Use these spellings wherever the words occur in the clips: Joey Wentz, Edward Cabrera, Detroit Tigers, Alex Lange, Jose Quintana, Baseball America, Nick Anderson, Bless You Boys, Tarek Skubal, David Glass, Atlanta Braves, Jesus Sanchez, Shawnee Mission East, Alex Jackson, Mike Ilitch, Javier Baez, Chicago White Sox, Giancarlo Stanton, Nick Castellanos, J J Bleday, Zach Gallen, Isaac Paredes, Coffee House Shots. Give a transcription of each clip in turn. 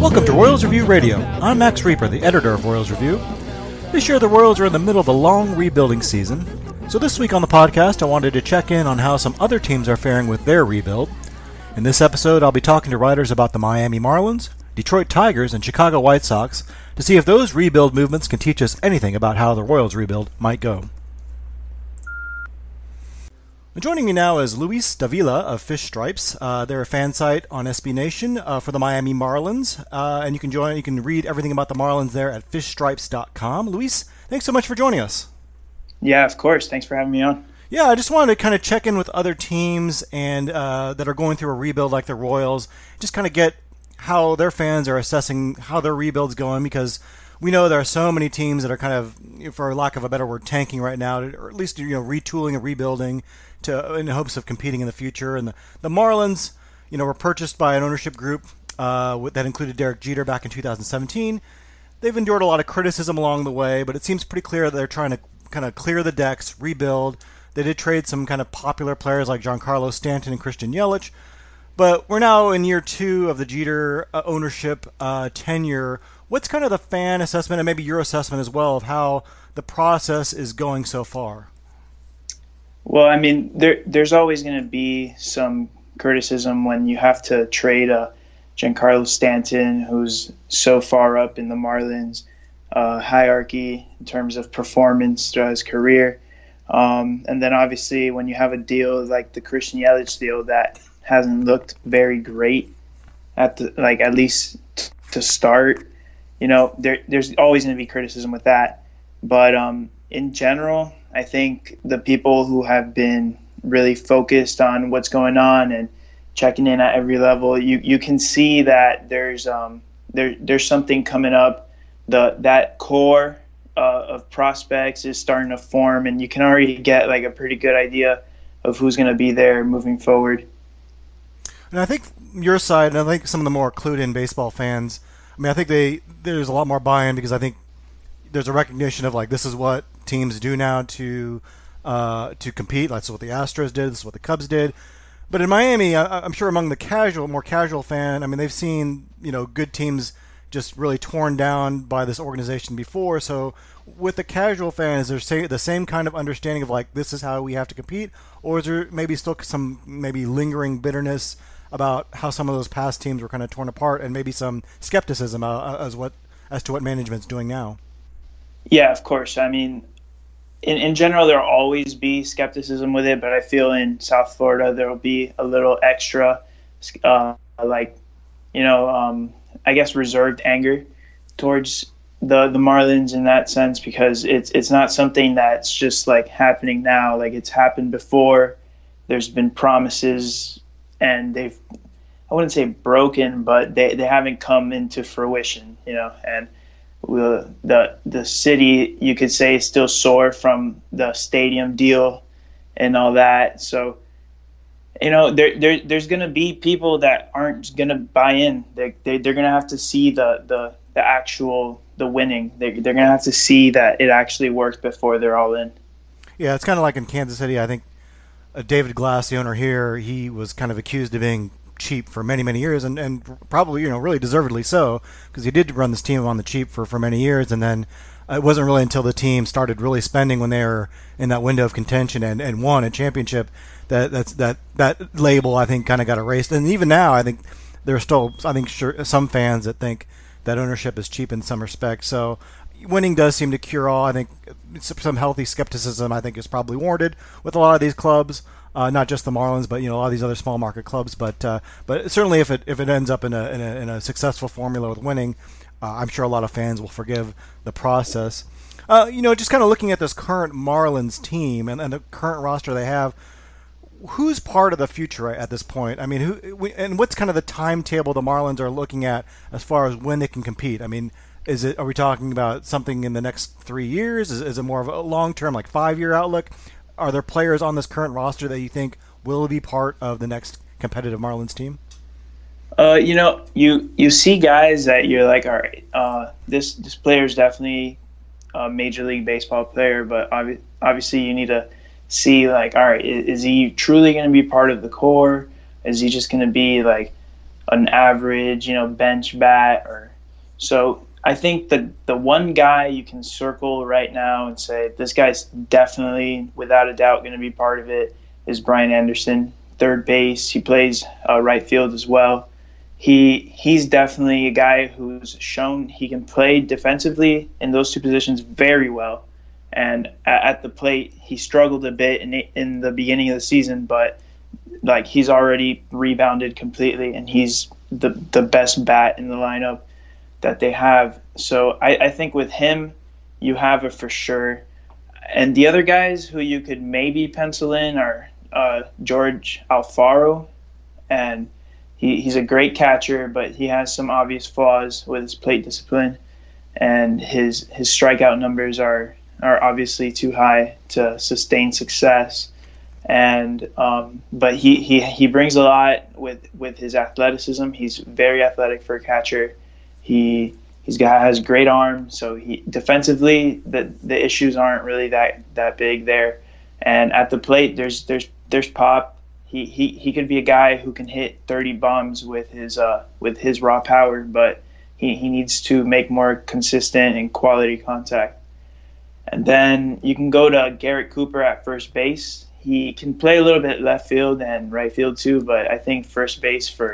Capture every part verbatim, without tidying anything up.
Welcome to Royals Review Radio. I'm Max Rieper, the editor of Royals Review. This year, the Royals are in the middle of a long rebuilding season, so this week on the podcast, I wanted to check in on how some other teams are faring with their rebuild. In this episode, I'll be talking to writers about the Miami Marlins, Detroit Tigers, and Chicago White Sox to see if those rebuild movements can teach us anything about how the Royals rebuild might go. Joining me now is Luis Davila of Fish Stripes. Uh, they're a fan site on SBNation uh, for the Miami Marlins, uh, and you can join. You can read everything about the Marlins there at fish stripes dot com. Luis, thanks so much for joining us. Yeah, of course. Thanks for having me on. Yeah, I just wanted to kind of check in with other teams and uh, that are going through a rebuild like the Royals, just kind of get how their fans are assessing how their rebuild's going, because we know there are so many teams that are kind of, for lack of a better word, tanking right now, or at least, you know, retooling and rebuilding to in hopes of competing in the future. And the, the Marlins, you know, were purchased by an ownership group uh, that included Derek Jeter back in two thousand seventeen. They've endured a lot of criticism along the way, but it seems pretty clear that they're trying to kind of clear the decks, rebuild. They did trade some kind of popular players like Giancarlo Stanton and Christian Yelich, but we're now in year two of the Jeter ownership uh, tenure. What's kind of the fan assessment, and maybe your assessment as well, of how the process is going so far? Well, I mean, there, there's always going to be some criticism when you have to trade a Giancarlo Stanton, who's so far up in the Marlins uh, hierarchy in terms of performance throughout his career. Um, and then obviously when you have a deal like the Christian Yelich deal that hasn't looked very great, at the, like at least t- to start. You know, there, there's always going to be criticism with that. But um, in general, I think the people who have been really focused on what's going on and checking in at every level, you, you can see that there's um, there there's something coming up. The that core uh, of prospects is starting to form, and you can already get like a pretty good idea of who's going to be there moving forward. And I think your side, and I think some of the more clued-in baseball fans, I mean, I think they there's a lot more buy-in, because I think there's a recognition of, like, this is what teams do now to uh, to compete. That's what the Astros did. This is what the Cubs did. But in Miami, I, I'm sure among the casual, more casual fan, I mean, they've seen, you know, good teams just really torn down by this organization before. So with the casual fans, is there the same kind of understanding of, like, this is how we have to compete? Or is there maybe still some maybe lingering bitterness about how some of those past teams were kind of torn apart, and maybe some skepticism uh, as what as to what management's doing now? Yeah, of course. I mean, in, in general, there will always be skepticism with it, but I feel in South Florida there will be a little extra, uh, like, you know, um, I guess reserved anger towards the, the Marlins in that sense, because it's it's not something that's just, like, happening now. Like, it's happened before. There's been promises, and they've, I wouldn't say broken, but they, they haven't come into fruition, you know. And we'll, the the city, you could say, is still sore from the stadium deal and all that. So, you know, there, there there's going to be people that aren't going to buy in. They, they, they're going to have to see the, the, the actual, the winning. They, they're going to have to see that it actually worked before they're all in. Yeah, it's kind of like in Kansas City, I think. David Glass, the owner here, he was kind of accused of being cheap for many, many years, and, and probably, you know, really deservedly so, because he did run this team on the cheap for, for many years, and then it wasn't really until the team started really spending when they were in that window of contention and, and won a championship that that's, that that label, I think, kind of got erased. And even now, I think there are still, I think, sure, some fans that think that ownership is cheap in some respect. So winning does seem to cure all. I think some healthy skepticism, I think, is probably warranted with a lot of these clubs, uh, not just the Marlins, but you know a lot of these other small market clubs. But uh, but certainly, if it if it ends up in a in a, in a successful formula with winning, uh, I'm sure a lot of fans will forgive the process. Uh, you know, just kind of looking at this current Marlins team and, and the current roster they have, who's part of the future at this point? I mean, who we, and what's kind of the timetable the Marlins are looking at as far as when they can compete? I mean, is it are we talking about something in the next three years? Is, is it more of a long-term, like five-year outlook? Are there players on this current roster that you think will be part of the next competitive Marlins team? Uh, you know, you you see guys that you're like, all right, uh, this this player is definitely a Major League Baseball player, but obvi- obviously you need to see, like, all right, is, is he truly going to be part of the core? Is he just going to be like an average, you know, bench bat? Or so I think the the one guy you can circle right now and say this guy's definitely, without a doubt, going to be part of it is Brian Anderson, third base. He plays uh, right field as well. He he's definitely a guy who's shown he can play defensively in those two positions very well. And at the plate, he struggled a bit in the, in the beginning of the season, but like he's already rebounded completely, and he's the the best bat in the lineup that they have. So I, I think with him, you have it for sure. And the other guys who you could maybe pencil in are uh, George Alfaro, and he, he's a great catcher, but he has some obvious flaws with his plate discipline, and his his strikeout numbers are. are obviously too high to sustain success. And um, but he, he he brings a lot with, with his athleticism. He's very athletic for a catcher. He he's got has a great arm, so he defensively the the issues aren't really that, that big there. And at the plate there's there's there's pop. He he, he could be a guy who can hit thirty bombs with his uh with his raw power, but he, he needs to make more consistent and quality contact. And then you can go to Garrett Cooper at first base. He can play a little bit left field and right field too, but I think first base for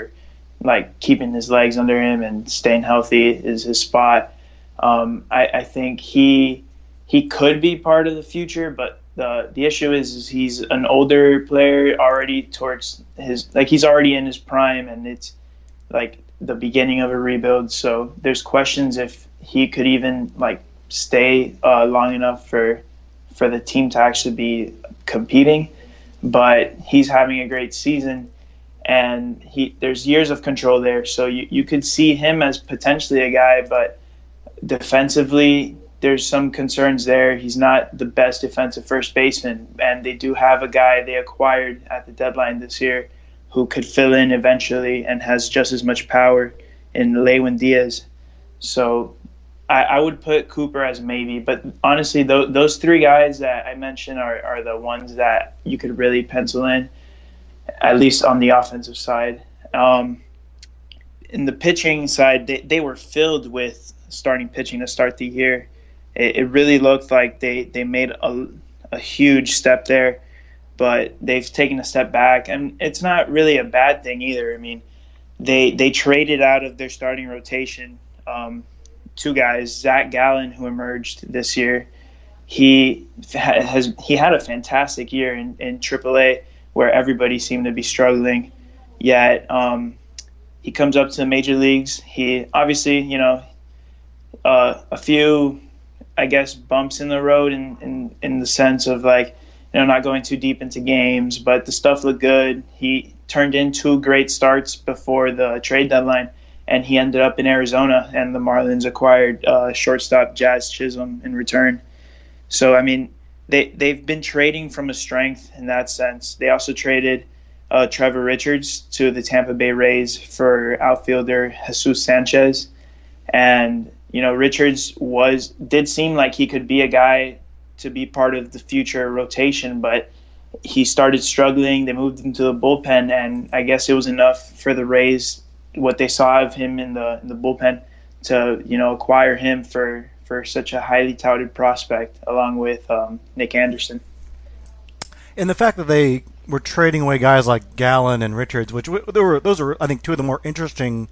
like keeping his legs under him and staying healthy is his spot. Um, I, I think he he could be part of the future, but the the issue is, is he's an older player already towards his like he's already in his prime, and it's like the beginning of a rebuild. So there's questions if he could even like. stay uh, long enough for for the team to actually be competing. But he's having a great season, and he there's years of control there, so you, you could see him as potentially a guy. But defensively there's some concerns there. He's not the best defensive first baseman, and they do have a guy they acquired at the deadline this year who could fill in eventually and has just as much power in Lewin Diaz. So I, I would put Cooper as maybe, but honestly, th- those three guys that I mentioned are, are the ones that you could really pencil in, at least on the offensive side. Um, in the pitching side, they, they were filled with starting pitching to start the year. It, it really looked like they, they made a, a huge step there, but they've taken a step back, and it's not really a bad thing either. I mean, they, they traded out of their starting rotation, um, two guys, Zach Gallen, who emerged this year. He has he had a fantastic year in, in triple A, where everybody seemed to be struggling. Yet um, he comes up to the major leagues. He obviously, you know, uh, a few, I guess, bumps in the road in, in, in the sense of, like, you know, not going too deep into games, but the stuff looked good. He turned in two great starts before the trade deadline. And he ended up in Arizona, and the Marlins acquired uh, shortstop Jazz Chisholm in return. So, I mean, they, they've been trading from a strength in that sense. They also traded uh, Trevor Richards to the Tampa Bay Rays for outfielder Jesus Sanchez. And, you know, Richards was did seem like he could be a guy to be part of the future rotation, but he started struggling. They moved him to the bullpen, and I guess it was enough for the Rays what they saw of him in the in the bullpen to, you know, acquire him for, for such a highly touted prospect, along with um, Nick Anderson. And the fact that they we're trading away guys like Gallen and Richards, which we, there were, those are, I think, two of the more interesting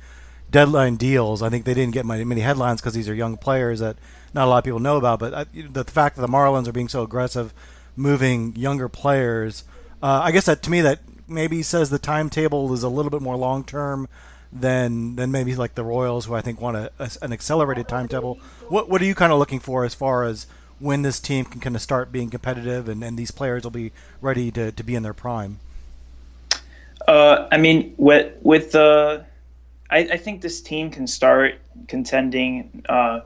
deadline deals. I think they didn't get many headlines because these are young players that not a lot of people know about. But I, the fact that the Marlins are being so aggressive, moving younger players, uh, I guess that to me that maybe says the timetable is a little bit more long term than than maybe like the Royals, who I think want a, a, an accelerated timetable. What what are you kind of looking for as far as when this team can kind of start being competitive and, and these players will be ready to, to be in their prime? Uh, I mean, with, with the, I, I think this team can start contending. Uh,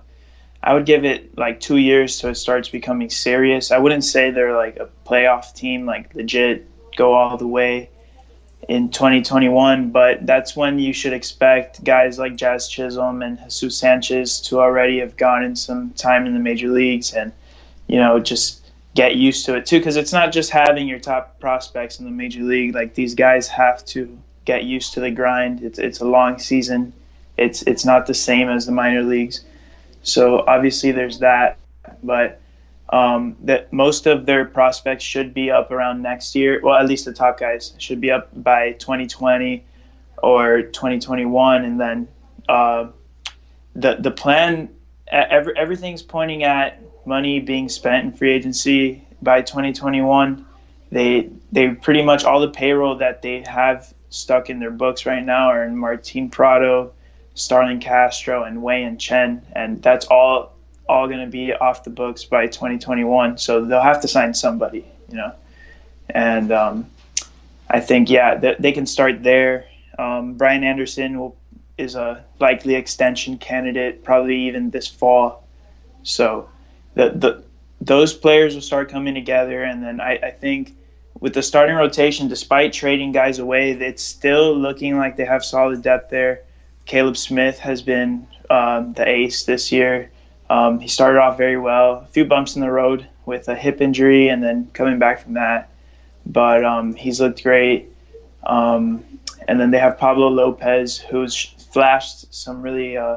I would give it like two years till it starts becoming serious. I wouldn't say they're like a playoff team, like legit go all the way in twenty twenty-one, but that's when you should expect guys like Jazz Chisholm and Jesus Sanchez to already have gotten some time in the major leagues and, you know, just get used to it too, because it's not just having your top prospects in the major league. Like, these guys have to get used to the grind. It's it's a long season. It's it's not the same as the minor leagues. So obviously there's that, but um, that most of their prospects should be up around next year. Well, at least the top guys should be up by twenty twenty or twenty twenty-one, and then uh, the the plan. Every, everything's pointing at money being spent in free agency by twenty twenty-one. They they pretty much all the payroll that they have stuck in their books right now are in Martin Prado, Starlin Castro, and Wei-Yin Chen, and that's all all going to be off the books by twenty twenty-one. So they'll have to sign somebody, you know. And um, I think yeah, they, they can start there. Um, Brian Anderson will, is a likely extension candidate, probably even this fall. So the the those players will start coming together, and then I, I think with the starting rotation, despite trading guys away, it's still looking like they have solid depth there. Caleb Smith has been um, the ace this year. Um, he started off very well. A few bumps in the road with a hip injury and then coming back from that. But um, he's looked great. Um, and then they have Pablo Lopez, who's flashed some really uh,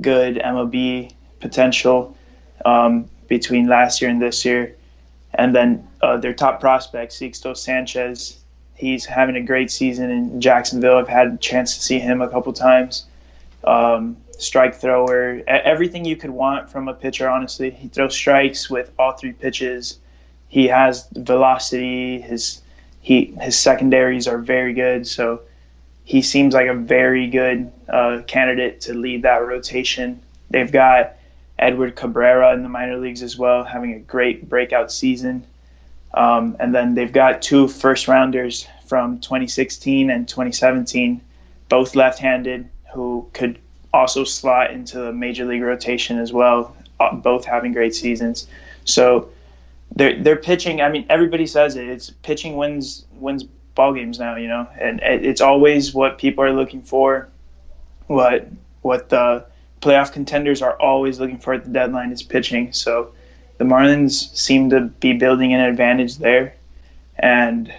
good M L B potential um, between last year and this year. And then uh, their top prospect, Sixto Sanchez, he's having a great season in Jacksonville. I've had a chance to see him a couple times. Um, strike thrower, everything you could want from a pitcher, honestly. He throws strikes with all three pitches. He has velocity. His he his secondaries are very good. So he seems like a very good uh, candidate to lead that rotation. They've got Edward Cabrera in the minor leagues as well, having a great breakout season. Um, and then they've got two first-rounders from twenty sixteen and twenty seventeen, both left-handed, who could also slot into the major league rotation as well, both having great seasons. So they're, they're pitching. I mean, everybody says it. It's pitching wins wins ball games now, you know, and it's always what people are looking for, what what the playoff contenders are always looking for at the deadline is pitching. So the Marlins seem to be building an advantage there, and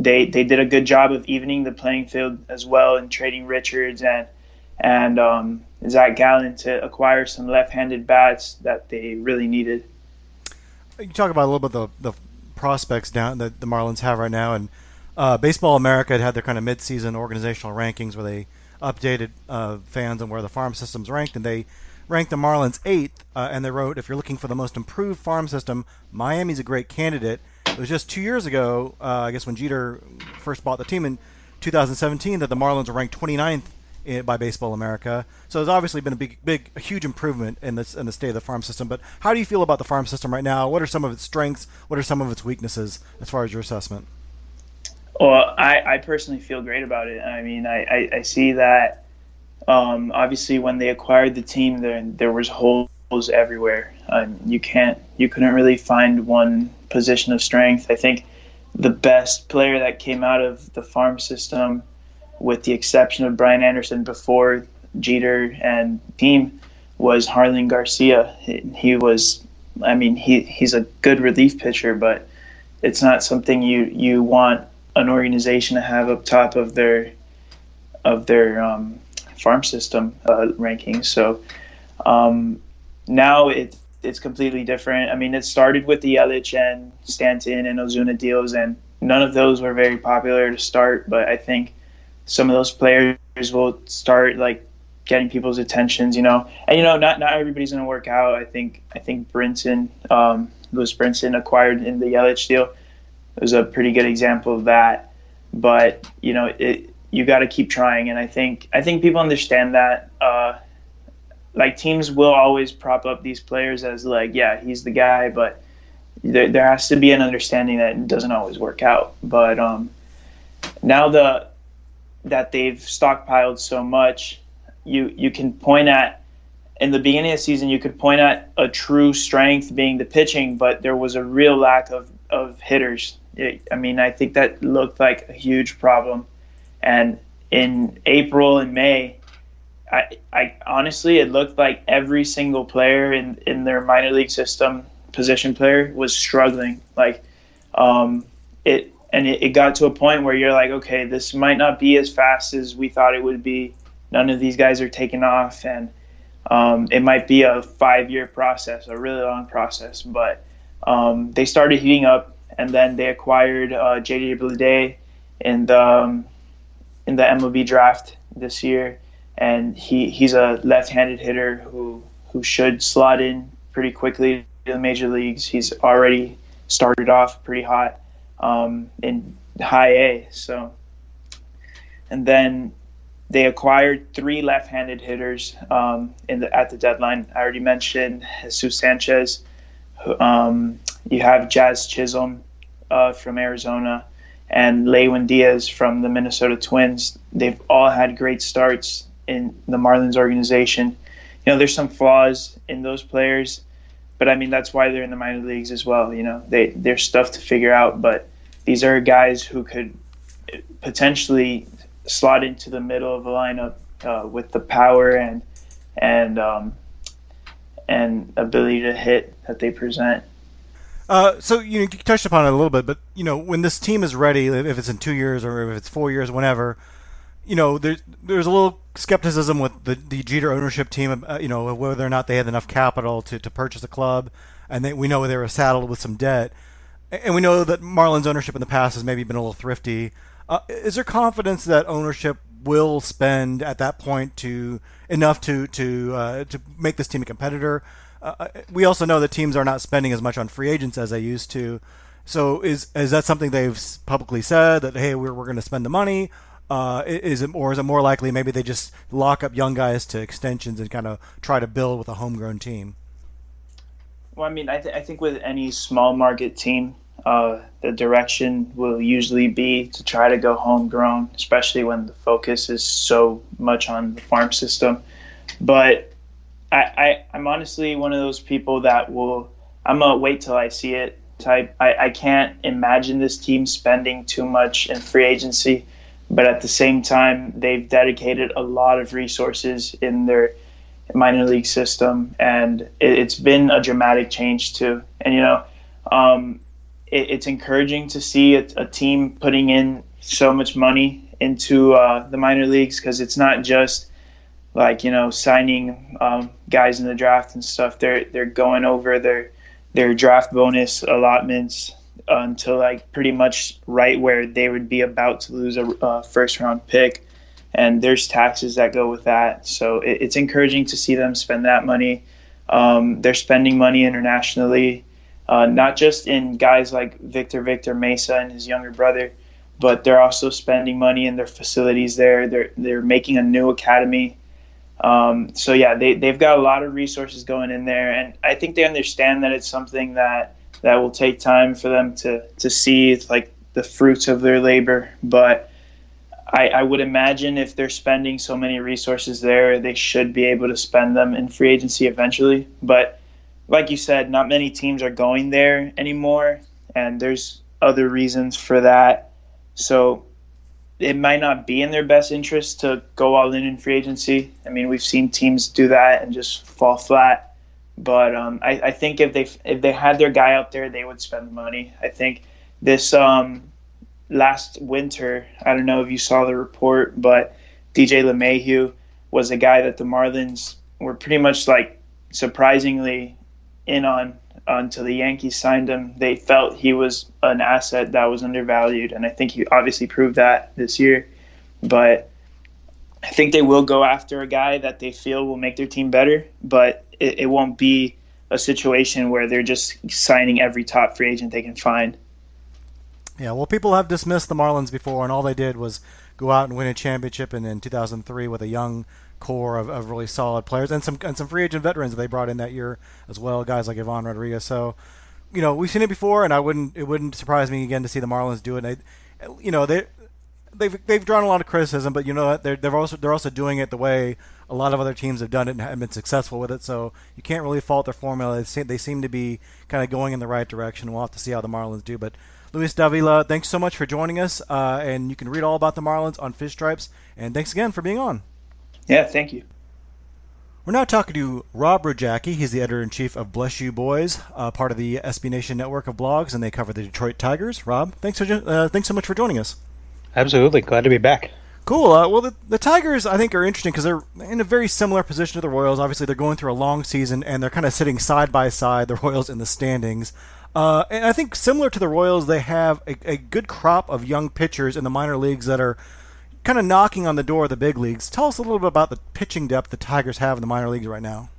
they they did a good job of evening the playing field as well in trading Richards and and um, Zach Gallen to acquire some left-handed bats that they really needed. You talk about a little bit the the prospects down that the Marlins have right now, and uh, Baseball America had their kind of mid-season organizational rankings where they updated uh, fans on where the farm system's ranked, and they ranked the Marlins eighth, uh, and they wrote, if you're looking for the most improved farm system, Miami's a great candidate. It was just two years ago, uh, I guess when Jeter first bought the team in two thousand seventeen, that the Marlins were ranked twenty-ninth in, by Baseball America. So there's obviously been a big, big, a huge improvement in, this, in the state of the farm system. But how do you feel about the farm system right now? What are some of its strengths? What are some of its weaknesses as far as your assessment? Well, I, I personally feel great about it. I mean, I, I, I see that. Um, obviously, when they acquired the team, there there was holes everywhere. Um, you can't, you couldn't really find one position of strength. I think the best player that came out of the farm system, with the exception of Brian Anderson before Jeter and team, was Harlan Garcia. He, he was, I mean, he he's a good relief pitcher, but it's not something you you want an organization to have up top of their of their. Um, farm system uh, rankings. So um, now it, it's completely different. I mean, it started with the Yelich and Stanton and Ozuna deals, and none of those were very popular to start, but I think some of those players will start like getting people's attentions, you know. And you know, not not everybody's gonna work out. I think I think Brinson, um, Louis Brinson, acquired in the Yelich deal, it was a pretty good example of that. But you know, it you got to keep trying, and I think I think people understand that. Uh, like teams will always prop up these players as like, yeah, he's the guy, but there there has to be an understanding that it doesn't always work out. But um, now the that they've stockpiled so much, you you can point at, in the beginning of the season, you could point at a true strength being the pitching, but there was a real lack of, of hitters. It, I mean, I think that looked like a huge problem. And in April and May, I, I honestly, it looked like every single player in, in their minor league system, position player, was struggling. Like, um, it and it, it got to a point where you're like, okay, this might not be as fast as we thought it would be. None of these guys are taking off, and um, it might be a five-year process, a really long process. But um, they started heating up, and then they acquired uh, J J Bleday in the um, in the M L B draft this year, and he, he's a left-handed hitter who who should slot in pretty quickly to the major leagues. He's already started off pretty hot um, in high A. So, and then they acquired three left-handed hitters um, in the, at the deadline. I already mentioned Jesus Sanchez. Um, you have Jazz Chisholm uh, from Arizona and Lewin Diaz from the Minnesota Twins. They've all had great starts in the Marlins organization. You know, there's some flaws in those players, but, I mean, that's why they're in the minor leagues as well. You know, they there's stuff to figure out, but these are guys who could potentially – slot into the middle of the lineup uh, with the power and and um, and ability to hit that they present. Uh, so you touched upon it a little bit, but you know, when this team is ready, if it's in two years or if it's four years, whenever, you know, there's there's a little skepticism with the, the Jeter ownership team, uh, you know, whether or not they had enough capital to, to purchase a club, and they, we know they were saddled with some debt, and we know that Marlins ownership in the past has maybe been a little thrifty. Uh, is there confidence that ownership will spend at that point to enough to to uh, to make this team a competitor? Uh, we also know that teams are not spending as much on free agents as they used to. So is is that something they've publicly said, that hey, we're we're going to spend the money? Uh, is it or is it more likely maybe they just lock up young guys to extensions and kind of try to build with a homegrown team? Well, I mean, I, th- I think with any small market team, Uh, the direction will usually be to try to go homegrown, especially when the focus is so much on the farm system. But I, I, I'm honestly one of those people that will, I'm a wait till I see it type. I, I can't imagine this team spending too much in free agency, but at the same time, they've dedicated a lot of resources in their minor league system, and it, it's been a dramatic change too. And, you know, um, it's encouraging to see a, a team putting in so much money into uh, the minor leagues, because it's not just like, you know, signing um, guys in the draft and stuff. They're they're going over their their draft bonus allotments uh, until like pretty much right where they would be about to lose a uh, first round pick, and there's taxes that go with that. So it, it's encouraging to see them spend that money. Um, they're spending money internationally. Uh, not just in guys like Victor Victor Mesa and his younger brother, but they're also spending money in their facilities there. They're they're making a new academy. Um, so, yeah, they, they've got a lot of resources going in there. And I think they understand that it's something that, that will take time for them to, to see. It's like the fruits of their labor. But I, I would imagine if they're spending so many resources there, they should be able to spend them in free agency eventually. But like you said, not many teams are going there anymore, and there's other reasons for that. So it might not be in their best interest to go all in in free agency. I mean, we've seen teams do that and just fall flat. But um, I, I think if they if they had their guy out there, they would spend money. I think this um, last winter, I don't know if you saw the report, but D J LeMahieu was a guy that the Marlins were pretty much like surprisingly in on until the Yankees signed him. They felt he was an asset that was undervalued, and I think he obviously proved that this year. But I think they will go after a guy that they feel will make their team better, but it, it won't be a situation where they're just signing every top free agent they can find. Yeah, well, people have dismissed the Marlins before, and all they did was go out and win a championship in, in two thousand three with a young core of, of really solid players and some and some free agent veterans that they brought in that year as well, guys like Ivan Rodriguez. So, you know, we've seen it before, and I wouldn't it wouldn't surprise me again to see the Marlins do it. And I, you know, they they've they've drawn a lot of criticism, but you know what? They're they're also they're also doing it the way a lot of other teams have done it and have been successful with it. So you can't really fault their formula. They seem, they seem to be kind of going in the right direction. We'll have to see how the Marlins do, but. Luis Davila, thanks so much for joining us, uh, and you can read all about the Marlins on Fish Stripes, and thanks again for being on. Yeah, thank you. We're now talking to Rob Rogacki. He's the editor-in-chief of Bless You Boys, uh, part of the SBNation network of blogs, and they cover the Detroit Tigers. Rob, thanks, for, uh, thanks so much for joining us. Absolutely. Glad to be back. Cool. Uh, well, the, the Tigers, I think, are interesting because they're in a very similar position to the Royals. Obviously, they're going through a long season, and they're kind of sitting side by side, the Royals in the standings. Uh, and I think similar to the Royals, they have a, a good crop of young pitchers in the minor leagues that are kind of knocking on the door of the big leagues. Tell us a little bit about the pitching depth the Tigers have in the minor leagues right now.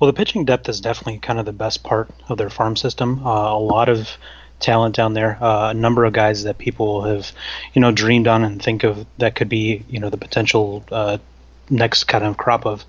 Well, the pitching depth is definitely kind of the best part of their farm system. Uh, a lot of talent down there, uh, a number of guys that people have, you know, dreamed on and think of that could be, you know, the potential uh, next kind of crop of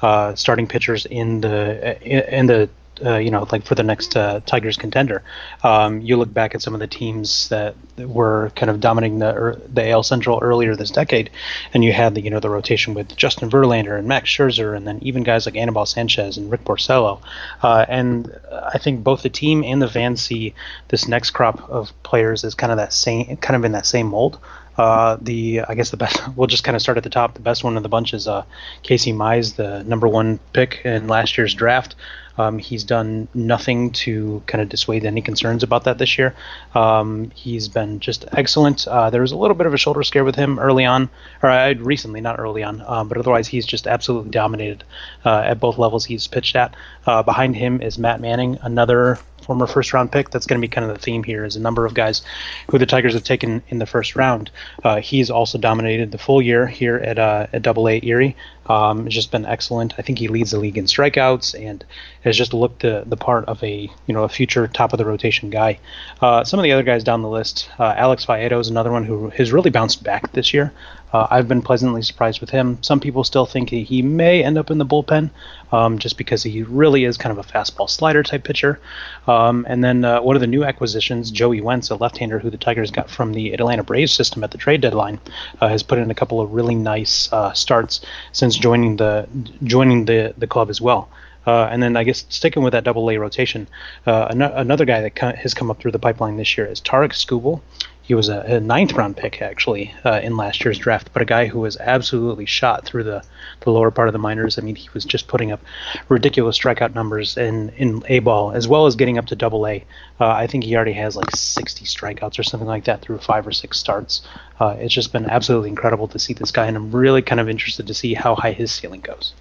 uh, starting pitchers in the in the. Uh, you know, like for the next uh, Tigers contender. Um, you look back at some of the teams that were kind of dominating the er, the A L Central earlier this decade, and you had the you know the rotation with Justin Verlander and Max Scherzer, and then even guys like Anibal Sanchez and Rick Porcello. Uh, and I think both the team and the fans see this next crop of players as kind of that same, kind of in that same mold. Uh, the I guess the best we'll just kind of start at the top. The best one of the bunch is uh, Casey Mize, the number one pick in last year's draft. Um, he's done nothing to kind of dissuade any concerns about that this year. Um, he's been just excellent. Uh, there was a little bit of a shoulder scare with him early on, or uh, recently, not early on, um, but otherwise he's just absolutely dominated uh, at both levels he's pitched at. Uh, behind him is Matt Manning, another former first-round pick. That's going to be kind of the theme here is a number of guys who the Tigers have taken in the first round. Uh, he's also dominated the full year here at uh, at double A Erie. Um, it's just been excellent. I think he leads the league in strikeouts and has just looked the, the part of a you know a future top-of-the-rotation guy. Uh, some of the other guys down the list, uh, Alex Faedo is another one who has really bounced back this year. Uh, I've been pleasantly surprised with him. Some people still think he, he may end up in the bullpen um, just because he really is kind of a fastball slider type pitcher. Um, and then uh, one of the new acquisitions, Joey Wentz, a left-hander who the Tigers got from the Atlanta Braves system at the trade deadline, uh, has put in a couple of really nice uh, starts since joining the joining the, the club as well. Uh, and then I guess sticking with that double A rotation, uh, an- another guy that co- has come up through the pipeline this year is Tarek Skubal. He was a, a ninth-round pick, actually, uh, in last year's draft, but a guy who was absolutely shot through the, the lower part of the minors. I mean, he was just putting up ridiculous strikeout numbers in, in A-ball, as well as getting up to double A. Uh, I think he already has like sixty strikeouts or something like that through five or six starts. Uh, it's just been absolutely incredible to see this guy, and I'm really kind of interested to see how high his ceiling goes.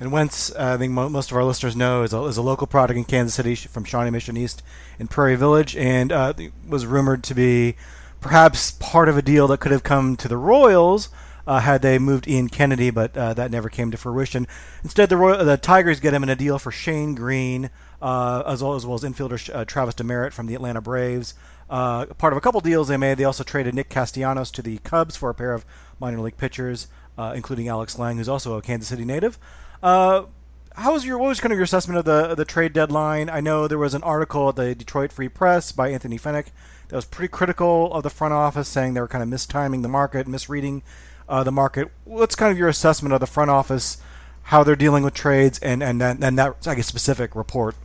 And Wentz, uh, I think mo- most of our listeners know, is a, is a local product in Kansas City from Shawnee Mission East in Prairie Village, and uh, was rumored to be perhaps part of a deal that could have come to the Royals uh, had they moved Ian Kennedy, but uh, that never came to fruition. Instead, the, Roy- the Tigers get him in a deal for Shane Greene, uh, as, well, as well as infielder uh, Travis Demerit from the Atlanta Braves. Uh, part of a couple deals they made, they also traded Nick Castellanos to the Cubs for a pair of minor league pitchers, uh, including Alex Lange, who's also a Kansas City native. Uh, how was your what was kind of your assessment of the of the trade deadline? I know there was an article at the Detroit Free Press by Anthony Fenech that was pretty critical of the front office, saying they were kind of mistiming the market, misreading uh, the market. What's kind of your assessment of the front office, how they're dealing with trades, and and that, and that I guess specific report?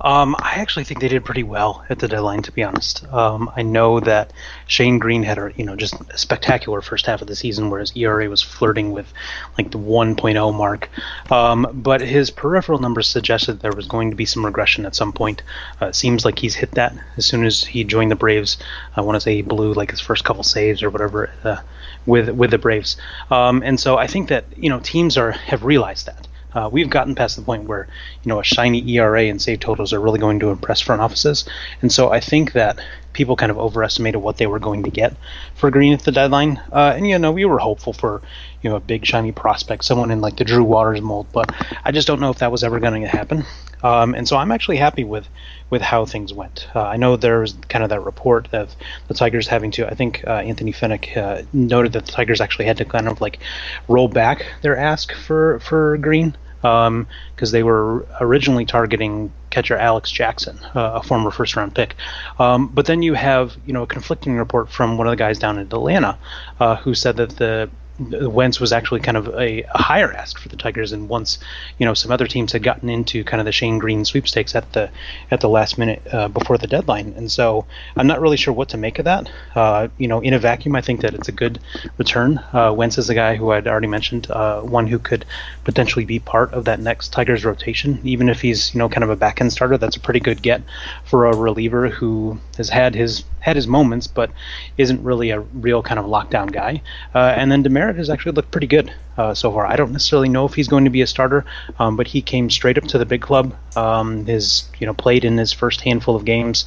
Um, I actually think they did pretty well at the deadline, to be honest. Um, I know that Shane Greene had a, you know, just a spectacular first half of the season where his E R A was flirting with like the one point oh mark. Um, but his peripheral numbers suggested there was going to be some regression at some point. Uh, it seems like he's hit that as soon as he joined the Braves. I want to say he blew like his first couple saves or whatever uh, with with the Braves. Um, and so I think that, you know, teams are have realized that. Uh, we've gotten past the point where, you know, a shiny E R A and save totals are really going to impress front offices. And so I think that people kind of overestimated what they were going to get for Greene at the deadline. Uh, and, you know, we were hopeful for, you know, a big shiny prospect, someone in like the Drew Waters mold. But I just don't know if that was ever going to happen. Um, and so I'm actually happy with with how things went. Uh, I know there was kind of that report of the Tigers having to, I think uh, Anthony Fenech uh, noted that the Tigers actually had to kind of like roll back their ask for, for Greene, because um, they were originally targeting catcher Alex Jackson, uh, a former first-round pick. Um, but then you have, you know, a conflicting report from one of the guys down in Atlanta uh, who said that the Wentz was actually kind of a, a higher ask for the Tigers, and once, you know, some other teams had gotten into kind of the Shane Greene sweepstakes at the at the last minute uh, before the deadline. And so I'm not really sure what to make of that. Uh, you know, in a vacuum, I think that it's a good return. Uh, Wentz is a guy who I'd already mentioned, uh, one who could potentially be part of that next Tigers rotation, even if he's, you know, kind of a back end starter. That's a pretty good get for a reliever who has had his had his moments, but isn't really a real kind of lockdown guy. Uh, and then Demer has actually looked pretty good uh, so far. I don't necessarily know if he's going to be a starter, um, but he came straight up to the big club. Um, his, you know, played in his first handful of games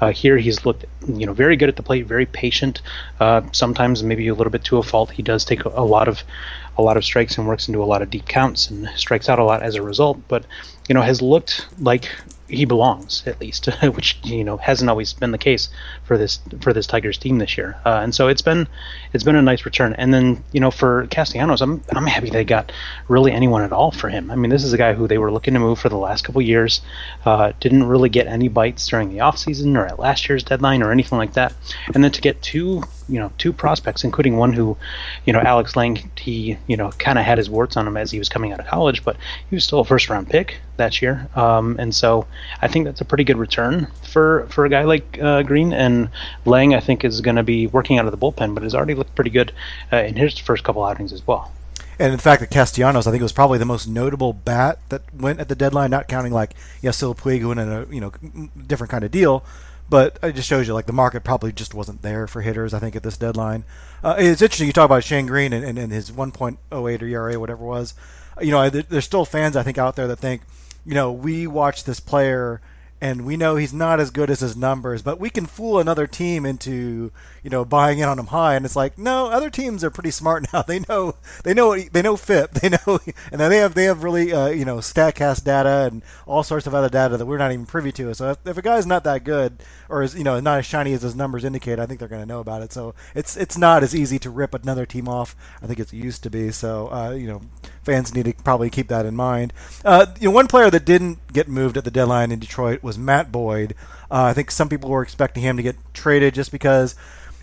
uh, here. He's looked, you know, very good at the plate, very patient. Uh, sometimes maybe a little bit to a fault. He does take a lot of a lot of strikes and works into a lot of deep counts and strikes out a lot as a result. But, you know, has looked like he belongs, at least, which, you know, hasn't always been the case for this for this Tigers team this year. Uh, and so it's been it's been a nice return. And then, you know, for Castellanos, I'm I'm happy they got really anyone at all for him. I mean, this is a guy who they were looking to move for the last couple years, uh, didn't really get any bites during the offseason or at last year's deadline or anything like that. And then to get two, you know, two prospects, including one who, you know, Alex Lange, he, you know, kind of had his warts on him as he was coming out of college, but he was still a first-round pick that year. Um, and so I think that's a pretty good return for, for a guy like uh, Greene. And Lange, I think, is going to be working out of the bullpen, but has already looked pretty good uh, in his first couple outings as well. And in fact, the Castellanos, I think, was probably the most notable bat that went at the deadline, not counting like Yasiel Puig, who went in a, you know, different kind of deal. But it just shows you, like, the market probably just wasn't there for hitters, I think, at this deadline. Uh, it's interesting you talk about Shane Greene and, and, and his one point oh eight or E R A, whatever it was. You know, there's still fans, I think, out there that think, you know, we watch this player and we know he's not as good as his numbers, but we can fool another team into, you know, buying in on him high. And it's like, no, other teams are pretty smart now. They know, they know, they know F I P. They know, and they have, they have really, uh, you know, Statcast data and all sorts of other data that we're not even privy to. So if, if a guy's not that good or is, you know, not as shiny as his numbers indicate, I think they're going to know about it. So it's it's not as easy to rip another team off. I think it used to be. So uh, you know, fans need to probably keep that in mind. Uh, you know, one player that didn't get moved at the deadline in Detroit was Matt Boyd. Uh, I think some people were expecting him to get traded just because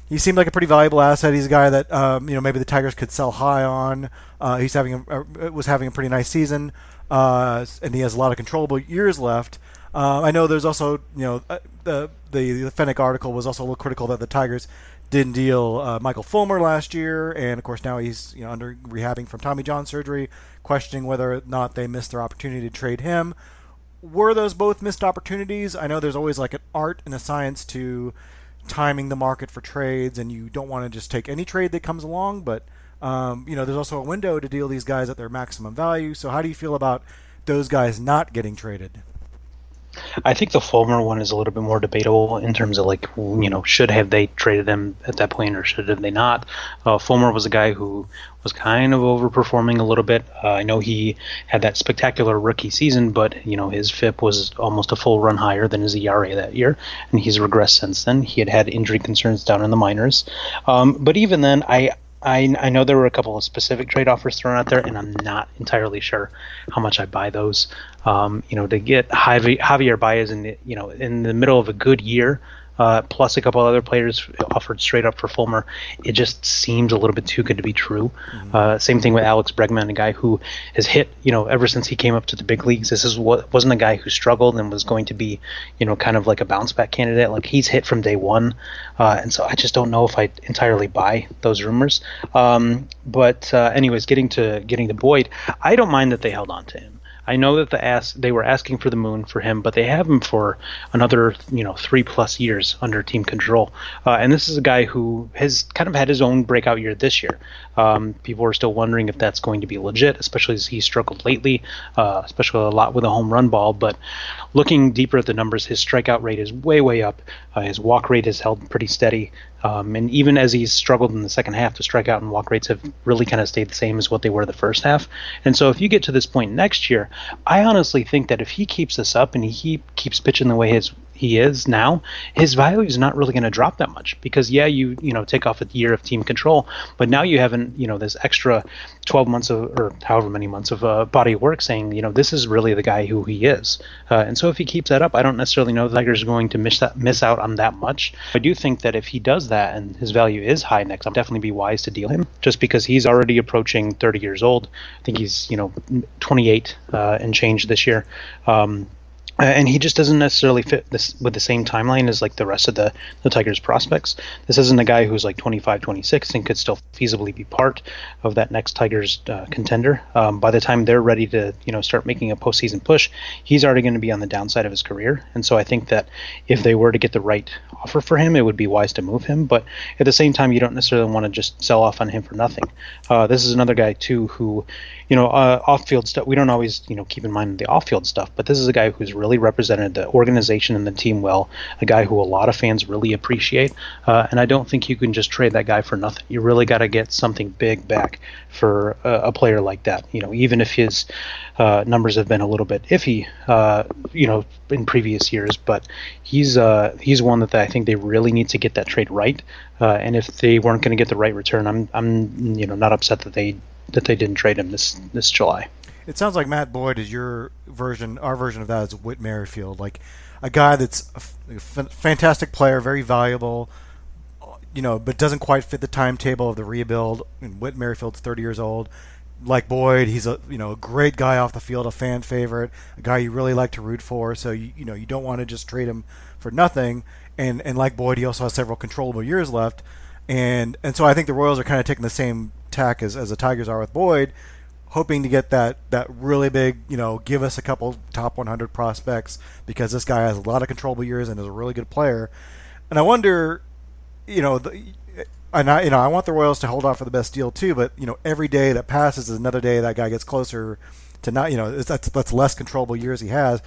he seemed like a pretty valuable asset. He's a guy that um, you know, maybe the Tigers could sell high on. Uh, he's having a, a, was having a pretty nice season, uh, and he has a lot of controllable years left. Uh, I know there's also, you know, the the, the Fenech article was also a little critical that the Tigers didn't deal uh, Michael Fulmer last year, and of course now he's, you know, under rehabbing from Tommy John surgery, questioning whether or not they missed their opportunity to trade him. Were those both missed opportunities? I know there's always like an art and a science to timing the market for trades, and you don't want to just take any trade that comes along, but um, you know, there's also a window to deal these guys at their maximum value. So how do you feel about those guys not getting traded? I think the Fulmer one is a little bit more debatable in terms of, like, you know, should have they traded him at that point or should have they not? Uh, Fulmer was a guy who was kind of overperforming a little bit. Uh, I know he had that spectacular rookie season, but, you know, his F I P was almost a full run higher than his E R A that year, and he's regressed since then. He had had injury concerns down in the minors. Um, but even then, I... I, I know there were a couple of specific trade offers thrown out there, and I'm not entirely sure how much I buy those. Um, you know, to get Javier Baez in the, you know, in the middle of a good year, uh, plus a couple other players offered straight up for Fulmer, it just seems a little bit too good to be true. Mm-hmm. Uh, same thing with Alex Bregman, a guy who has hit, you know, ever since he came up to the big leagues. This is what wasn't a guy who struggled and was going to be, you know, kind of like a bounce back candidate. Like, he's hit from day one, uh, and so I just don't know if I entirely buy those rumors. Um, but uh, anyways, getting to getting to Boyd, I don't mind that they held on to him. I know that the ask, they were asking for the moon for him, but they have him for another, you know, three plus years under team control. Uh, and this is a guy who has kind of had his own breakout year this year. Um, people are still wondering if that's going to be legit, especially as he struggled lately, uh, especially a lot with a home run ball. But looking deeper at the numbers, his strikeout rate is way, way up. Uh, his walk rate is held pretty steady. Um, and even as he's struggled in the second half, the strikeout and walk rates have really kind of stayed the same as what they were the first half. And so if you get to this point next year, I honestly think that if he keeps this up and he keeps pitching the way his he is now, his value is not really going to drop that much because, yeah, you you know take off a year of team control, but now you have an, you know this extra twelve months of, or however many months of uh, body of work saying, you know this is really the guy who he is. Uh, and so if he keeps that up, I don't necessarily know the Tigers are going to miss that, miss out on that much. I do think that if he does that and his value is high next, I'll definitely be wise to deal him just because he's already approaching thirty years old. I think he's you know twenty-eight uh, and change this year. Um, And he just doesn't necessarily fit this with the same timeline as like the rest of the, the Tigers prospects. This isn't a guy who's like twenty-five, twenty-six and could still feasibly be part of that next Tigers uh, contender. Um, by the time they're ready to, you know, start making a postseason push, he's already going to be on the downside of his career. And so I think that if they were to get the right offer for him, it would be wise to move him. But at the same time, you don't necessarily want to just sell off on him for nothing. Uh, this is another guy too who, you know, uh, off-field stuff. We don't always, you know, keep in mind the off-field stuff, but this is a guy who's really represented the organization and the team well, a guy who a lot of fans really appreciate, uh, and I don't think you can just trade that guy for nothing. You really got to get something big back for a, a player like that, you know even if his uh, numbers have been a little bit iffy uh, you know in previous years, but he's uh, he's one that I think they really need to get that trade right, uh, and if they weren't going to get the right return, I'm I'm you know not upset that they that they didn't trade him this this July. It sounds like Matt Boyd is your version, our version of that is Whit Merrifield, like a guy that's a f- fantastic player, very valuable, you know, but doesn't quite fit the timetable of the rebuild. I mean, Whit Merrifield's thirty years old. Like Boyd, he's a you know a great guy off the field, a fan favorite, a guy you really like to root for. So you you know you don't want to just trade him for nothing. And and like Boyd, he also has several controllable years left. And and so I think the Royals are kind of taking the same tack as as the Tigers are with Boyd, hoping to get that, that really big, you know, give us a couple top one hundred prospects because this guy has a lot of controllable years and is a really good player. And I wonder, you know, the, and I, you know, I want the Royals to hold off for the best deal too, but, you know, every day that passes is another day that guy gets closer to not, you know, it's, that's, that's less controllable years he has.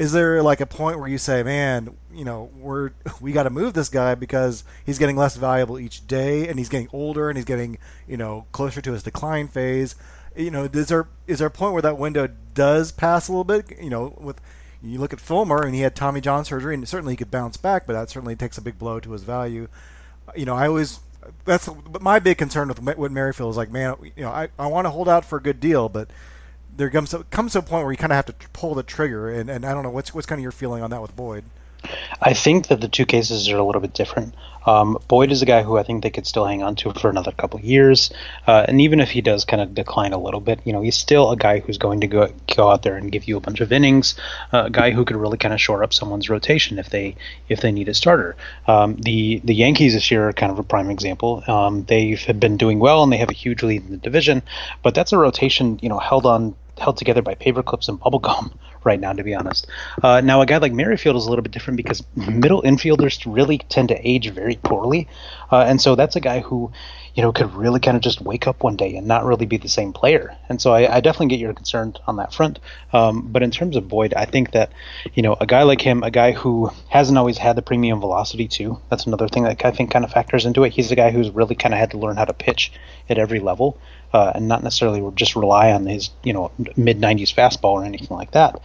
Is there like a point where you say, man, you know, we're, we got to move this guy because he's getting less valuable each day and he's getting older and he's getting, you know, closer to his decline phase. You know, is there is there a point where that window does pass a little bit? You know, with you look at Fulmer and he had Tommy John surgery, and certainly he could bounce back, but that certainly takes a big blow to his value. You know, I always that's my big concern with Whit Merrifield is like, man, you know, I, I want to hold out for a good deal, but there comes comes to a point where you kind of have to pull the trigger, and, and I don't know what's what's kind of your feeling on that with Boyd. I think that the two cases are a little bit different. Um, Boyd is a guy who I think they could still hang on to for another couple years, uh, and even if he does kind of decline a little bit, you know, he's still a guy who's going to go, go out there and give you a bunch of innings, uh, a guy who could really kind of shore up someone's rotation if they if they need a starter. Um, the the Yankees this year are kind of a prime example. Um, they have been doing well, and they have a huge lead in the division, but that's a rotation, you know, held on held together by paper clips and bubble gum right now, to be honest. Uh, now, a guy like Merrifield is a little bit different because middle infielders really tend to age very poorly. Uh, and so that's a guy who, you know, could really kind of just wake up one day and not really be the same player. And so I, I definitely get your concern on that front. Um, but in terms of Boyd, I think that, you know, a guy like him, a guy who hasn't always had the premium velocity too, that's another thing that I think kind of factors into it. He's a guy who's really kind of had to learn how to pitch at every level. Uh, and not necessarily just rely on his, you know, mid nineties fastball or anything like that.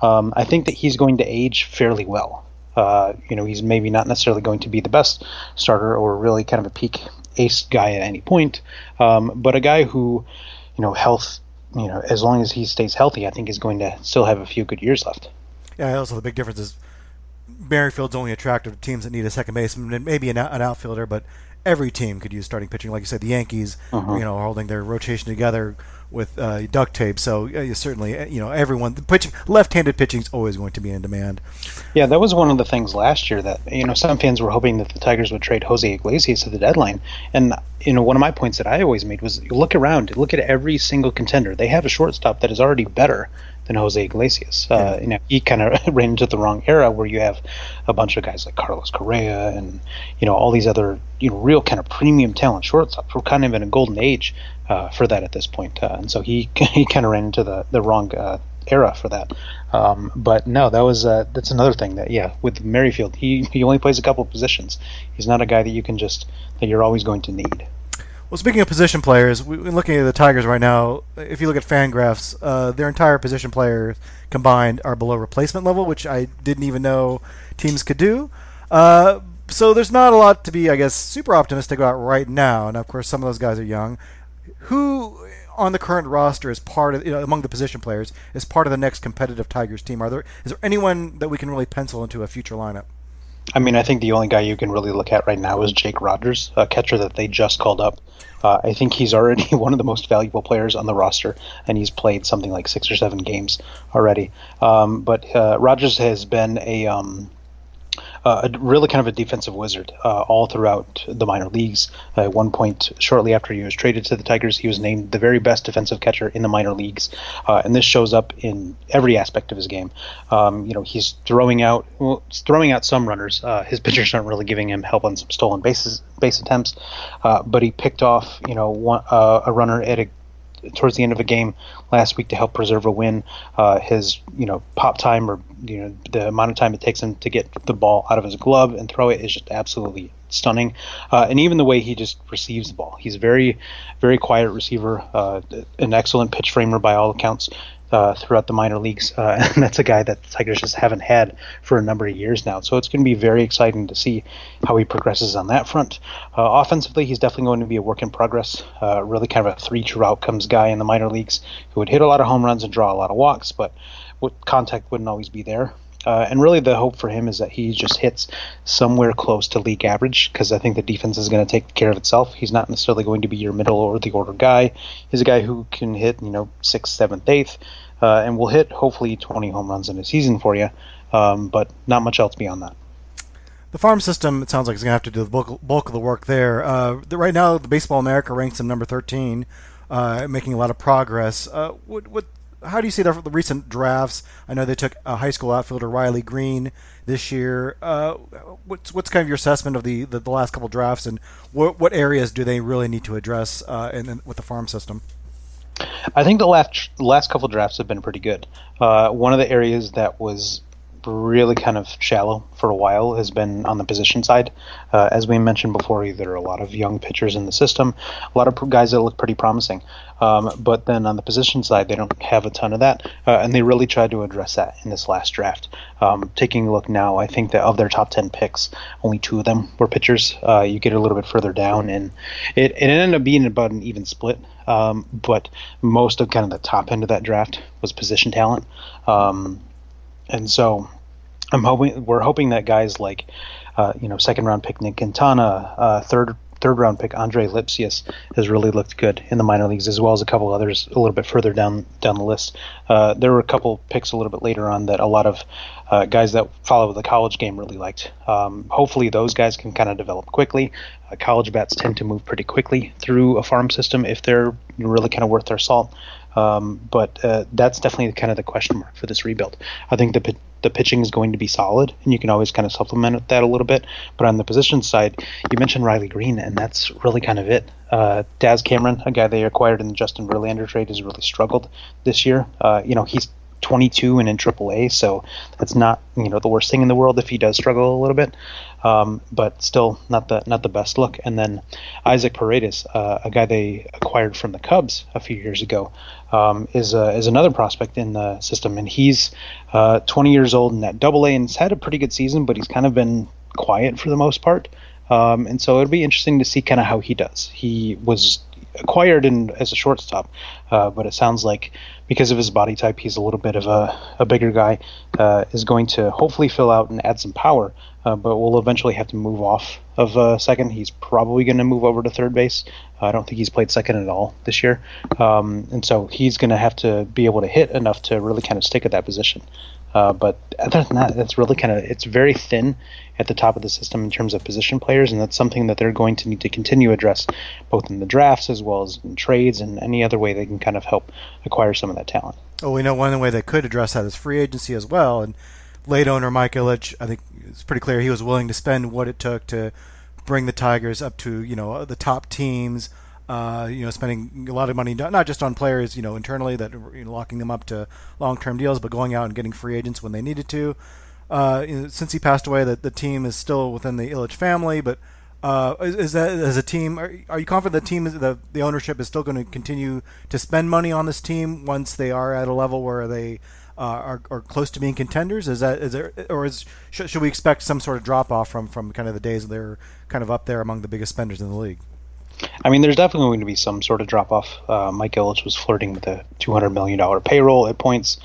Um, I think that he's going to age fairly well. Uh, you know, he's maybe not necessarily going to be the best starter or really kind of a peak ace guy at any point, um, but a guy who, you know, health, you know, as long as he stays healthy, I think is going to still have a few good years left. Yeah, also the big difference is Merrifield's only attractive to teams that need a second baseman and maybe an, out- an outfielder, but every team could use starting pitching. Like you said, the Yankees, uh-huh. you know, holding their rotation together with uh, duct tape. So uh, certainly, you know, everyone, the pitching, left-handed pitching is always going to be in demand. Yeah, that was one of the things last year that, you know, some fans were hoping that the Tigers would trade Jose Iglesias at the deadline. And, you know, one of my points that I always made was look around, look at every single contender. They have a shortstop that is already better than Jose Iglesias. Yeah. Uh, you know, he kind of ran into the wrong era where you have a bunch of guys like Carlos Correa and, you know, all these other, you know, real kind of premium talent shortstops. We're kind of in a golden age uh, for that at this point. Uh, and so he he kind of ran into the, the wrong uh, era for that. Um, but no, that was uh, that's another thing that, yeah, with Merrifield, he, he only plays a couple of positions. He's not a guy that you can just, that you're always going to need. Well, speaking of position players, we're looking at the Tigers right now. If you look at FanGraphs, uh, their entire position players combined are below replacement level, which I didn't even know teams could do. Uh, so there's not a lot to be, I guess, super optimistic about right now. And, of course, some of those guys are young. Who on the current roster is part of, you know, among the position players, is part of the next competitive Tigers team? Are there, is there anyone that we can really pencil into a future lineup? I mean, I think the only guy you can really look at right now is Jake Rogers, a catcher that they just called up. Uh, I think he's already one of the most valuable players on the roster, and he's played something like six or seven games already. Um, but uh, Rogers has been a, um, uh, a really kind of a defensive wizard uh, all throughout the minor leagues. Uh, at one point, shortly after he was traded to the Tigers, he was named the very best defensive catcher in the minor leagues, uh, and this shows up in every aspect of his game. Um, you know, he's throwing out, well, he's throwing out some runners. Uh, his pitchers aren't really giving him help on some stolen bases. base attempts, uh, but he picked off, you know, one, uh, a runner at a, towards the end of a game last week to help preserve a win. Uh, his, you know, pop time, or, you know, the amount of time it takes him to get the ball out of his glove and throw it, is just absolutely stunning. Uh, and even the way he just receives the ball, he's a very, very quiet receiver, uh, an excellent pitch framer by all accounts. Uh, throughout the minor leagues, uh, and that's a guy that the Tigers just haven't had for a number of years now. So it's going to be very exciting to see how he progresses on that front. Uh, offensively, he's definitely going to be a work in progress, uh, really kind of a three true outcomes guy in the minor leagues who would hit a lot of home runs and draw a lot of walks, but contact wouldn't always be there. Uh, and really the hope for him is that he just hits somewhere close to league average, because I think the defense is going to take care of itself. He's not necessarily going to be your middle or the order guy. He's a guy who can hit, you know, sixth, seventh, eighth, uh, and will hit hopefully twenty home runs in a season for you, um, but not much else beyond that. The farm system, it sounds like, is going to have to do the bulk, bulk of the work there. Uh, the, right now, the Baseball America ranks him number thirteen, uh, making a lot of progress. Uh, what, what How do you see the, the recent drafts? I know they took a high school outfielder, Riley Green, this year. Uh, what's what's kind of your assessment of the, the, the last couple drafts, and what what areas do they really need to address uh, in, in, with the farm system? I think the last last couple drafts have been pretty good. Uh, one of the areas that was really kind of shallow for a while has been on the position side. Uh, as we mentioned before, there are a lot of young pitchers in the system, a lot of guys that look pretty promising. Um, but then on the position side, they don't have a ton of that, uh, and they really tried to address that in this last draft. Um, taking a look now, I think that of their top ten picks, only two of them were pitchers. Uh, you get a little bit further down, and it, it ended up being about an even split. Um, but most of kind of the top end of that draft was position talent. Um, And so, I'm hoping we're hoping that guys like, uh, you know, second round pick Nick Quintana, uh, third third round pick Andre Lipsius has really looked good in the minor leagues, as well as a couple others a little bit further down down the list. Uh, there were a couple picks a little bit later on that a lot of uh, guys that follow the college game really liked. Um, hopefully, those guys can kind of develop quickly. Uh, college bats tend to move pretty quickly through a farm system if they're really kind of worth their salt. Um, but uh, that's definitely kind of the question mark for this rebuild. I think the p- the pitching is going to be solid, and you can always kind of supplement that a little bit. But on the position side, you mentioned Riley Green, and that's really kind of it. Uh, Daz Cameron, a guy they acquired in the Justin Verlander trade, has really struggled this year. Uh, you know, he's twenty-two and in triple A, so that's not, you know, the worst thing in the world if he does struggle a little bit. Um, but still not the not the best look. And then Isaac Paredes, uh, a guy they acquired from the Cubs a few years ago, um, is uh, is another prospect in the system, and he's uh, twenty years old and at double A, and has had a pretty good season, but he's kind of been quiet for the most part. Um, and so it'll be interesting to see kind of how he does. He was acquired in, as a shortstop, uh, but it sounds like because of his body type, he's a little bit of a, a bigger guy, uh, is going to hopefully fill out and add some power, uh, but will eventually have to move off of uh, second. He's probably going to move over to third base. I don't think he's played second at all this year, um, and so he's going to have to be able to hit enough to really kind of stick at that position. Uh, but other than that, that's really kind of it's very thin at the top of the system in terms of position players, and that's something that they're going to need to continue to address both in the drafts as well as in trades and any other way they can kind of help acquire some of that talent. Well, we know one way they could address that is free agency as well, and late owner Mike Ilitch, I think it's pretty clear he was willing to spend what it took to bring the Tigers up to, you know, the top teams, uh, you know, spending a lot of money, not just on players, you know, internally that, you know, locking them up to long-term deals, but going out and getting free agents when they needed to. Uh, you know, since he passed away, that the team is still within the Ilitch family, but uh, is, is that as a team, are, are you confident the team, is, the, the ownership is still going to continue to spend money on this team once they are at a level where they uh, are, are close to being contenders? Is that is there, or is should, should we expect some sort of drop off from, from kind of the days they're kind of up there among the biggest spenders in the league? I mean, there's definitely going to be some sort of drop-off. Uh, Mike Ilitch was flirting with a two hundred million dollars payroll at points,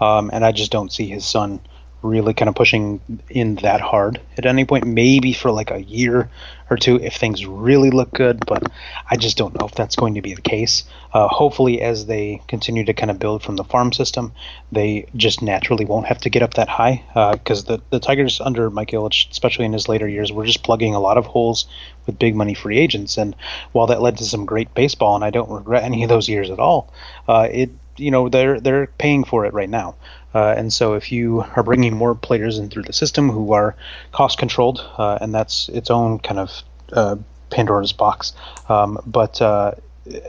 um, and I just don't see his son really kind of pushing in that hard at any point, maybe for like a year or two if things really look good, but I just don't know if that's going to be the case. Uh, hopefully, as they continue to kind of build from the farm system, they just naturally won't have to get up that high, because uh, the, the Tigers under Mike Ilitch, especially in his later years, were just plugging a lot of holes with big money free agents, and while that led to some great baseball, and I don't regret any of those years at all, uh, it you know they're they're paying for it right now. Uh, and so if you are bringing more players in through the system who are cost-controlled, uh, and that's its own kind of uh, Pandora's box, um, but uh,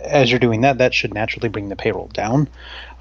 as you're doing that, that should naturally bring the payroll down.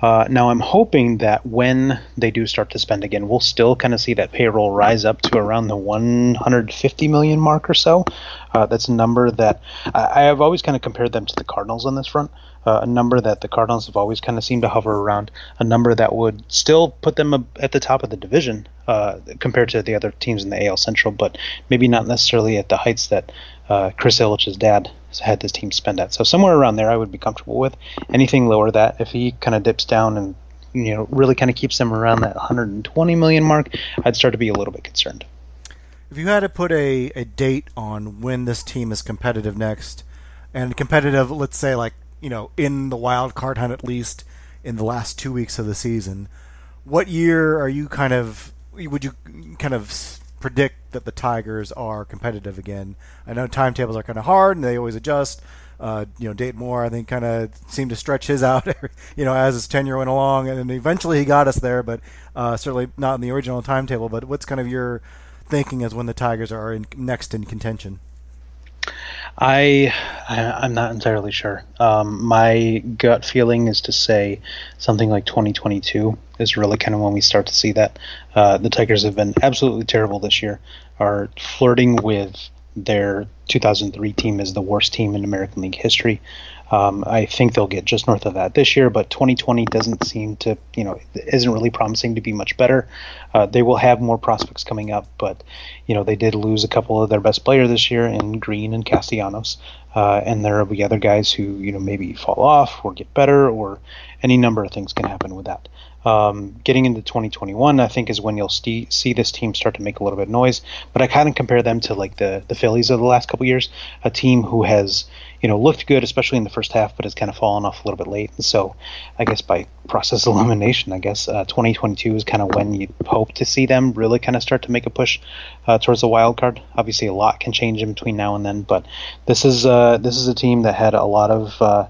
Uh, now I'm hoping that when they do start to spend again, we'll still kind of see that payroll rise up to around the one hundred fifty million mark or so. Uh, that's a number that I, I have always kind of compared them to the Cardinals on this front. Uh, a number that the Cardinals have always kind of seemed to hover around, a number that would still put them at the top of the division uh, compared to the other teams in the A L Central, but maybe not necessarily at the heights that uh, Chris Ilitch's dad had this team spend at. So somewhere around there I would be comfortable with. Anything lower that, if he kind of dips down and you know really kind of keeps them around that one hundred twenty million mark, I'd start to be a little bit concerned. If you had to put a, a date on when this team is competitive next, and competitive, let's say like you know, in the wild card hunt at least in the last two weeks of the season, what year are you kind of, would you kind of predict that the Tigers are competitive again? I know timetables are kind of hard and they always adjust. Uh, you know, Dayton Moore, I think, kind of seemed to stretch his out, you know, as his tenure went along, and eventually he got us there, but uh, certainly not in the original timetable. But what's kind of your thinking as when the Tigers are in, next in contention? I, I'm not entirely sure. Um, my gut feeling is to say something like twenty twenty-two is really kind of when we start to see that. Uh, the Tigers have been absolutely terrible this year, are flirting with their two thousand three team as the worst team in American League history. Um, I think they'll get just north of that this year, but twenty twenty doesn't seem to, you know, isn't really promising to be much better. Uh, they will have more prospects coming up, but, you know, they did lose a couple of their best players this year in Greene and Castellanos, uh, and there will be other guys who, you know, maybe fall off or get better, or any number of things can happen with that. Um, getting into twenty twenty-one, I think, is when you'll see, see this team start to make a little bit of noise. But I kind of compare them to like the, the Phillies of the last couple years, a team who has, you know, looked good, especially in the first half, but has kind of fallen off a little bit late. And so I guess by process of elimination, I guess uh, twenty twenty-two is kind of when you hope to see them really kind of start to make a push uh, towards the wild card. Obviously, a lot can change in between now and then, but this is uh, this is a team that had a lot of. Uh,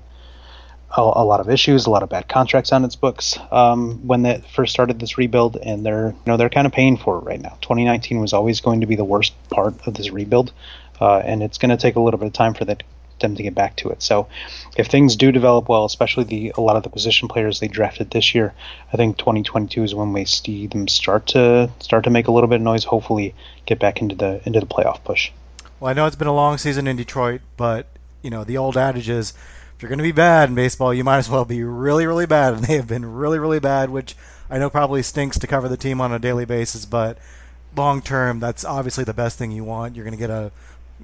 a lot of issues, a lot of bad contracts on its books um, when they first started this rebuild, and they're you know they're kind of paying for it right now. twenty nineteen was always going to be the worst part of this rebuild, uh, and it's going to take a little bit of time for that, them to get back to it. So if things do develop well, especially the a lot of the position players they drafted this year, I think twenty twenty-two is when we see them start to start to make a little bit of noise, hopefully get back into the into the playoff push. Well, I know it's been a long season in Detroit, but you know the old adage is, if you're going to be bad in baseball, you might as well be really, really bad. And they have been really, really bad, which I know probably stinks to cover the team on a daily basis. But long term, that's obviously the best thing you want. You're going to get a,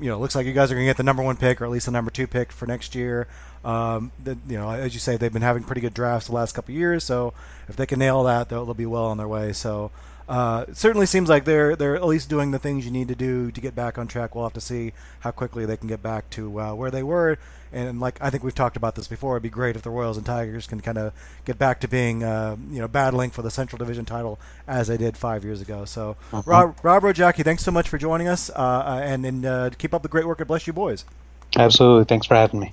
you know, it looks like you guys are going to get the number one pick or at least the number two pick for next year. Um, that, you know, as you say, they've been having pretty good drafts the last couple of years. So if they can nail that, they'll, they'll be well on their way. So uh, it certainly seems like they're they're at least doing the things you need to do to get back on track. We'll have to see how quickly they can get back to uh, where they were. And like I think we've talked about this before, it'd be great if the Royals and Tigers can kind of get back to being uh, you know battling for the Central Division title as they did five years ago. So uh-huh. Rob, Rob Rogacki, thanks so much for joining us, uh, and and uh, keep up the great work at Bless You Boys. Absolutely, thanks for having me.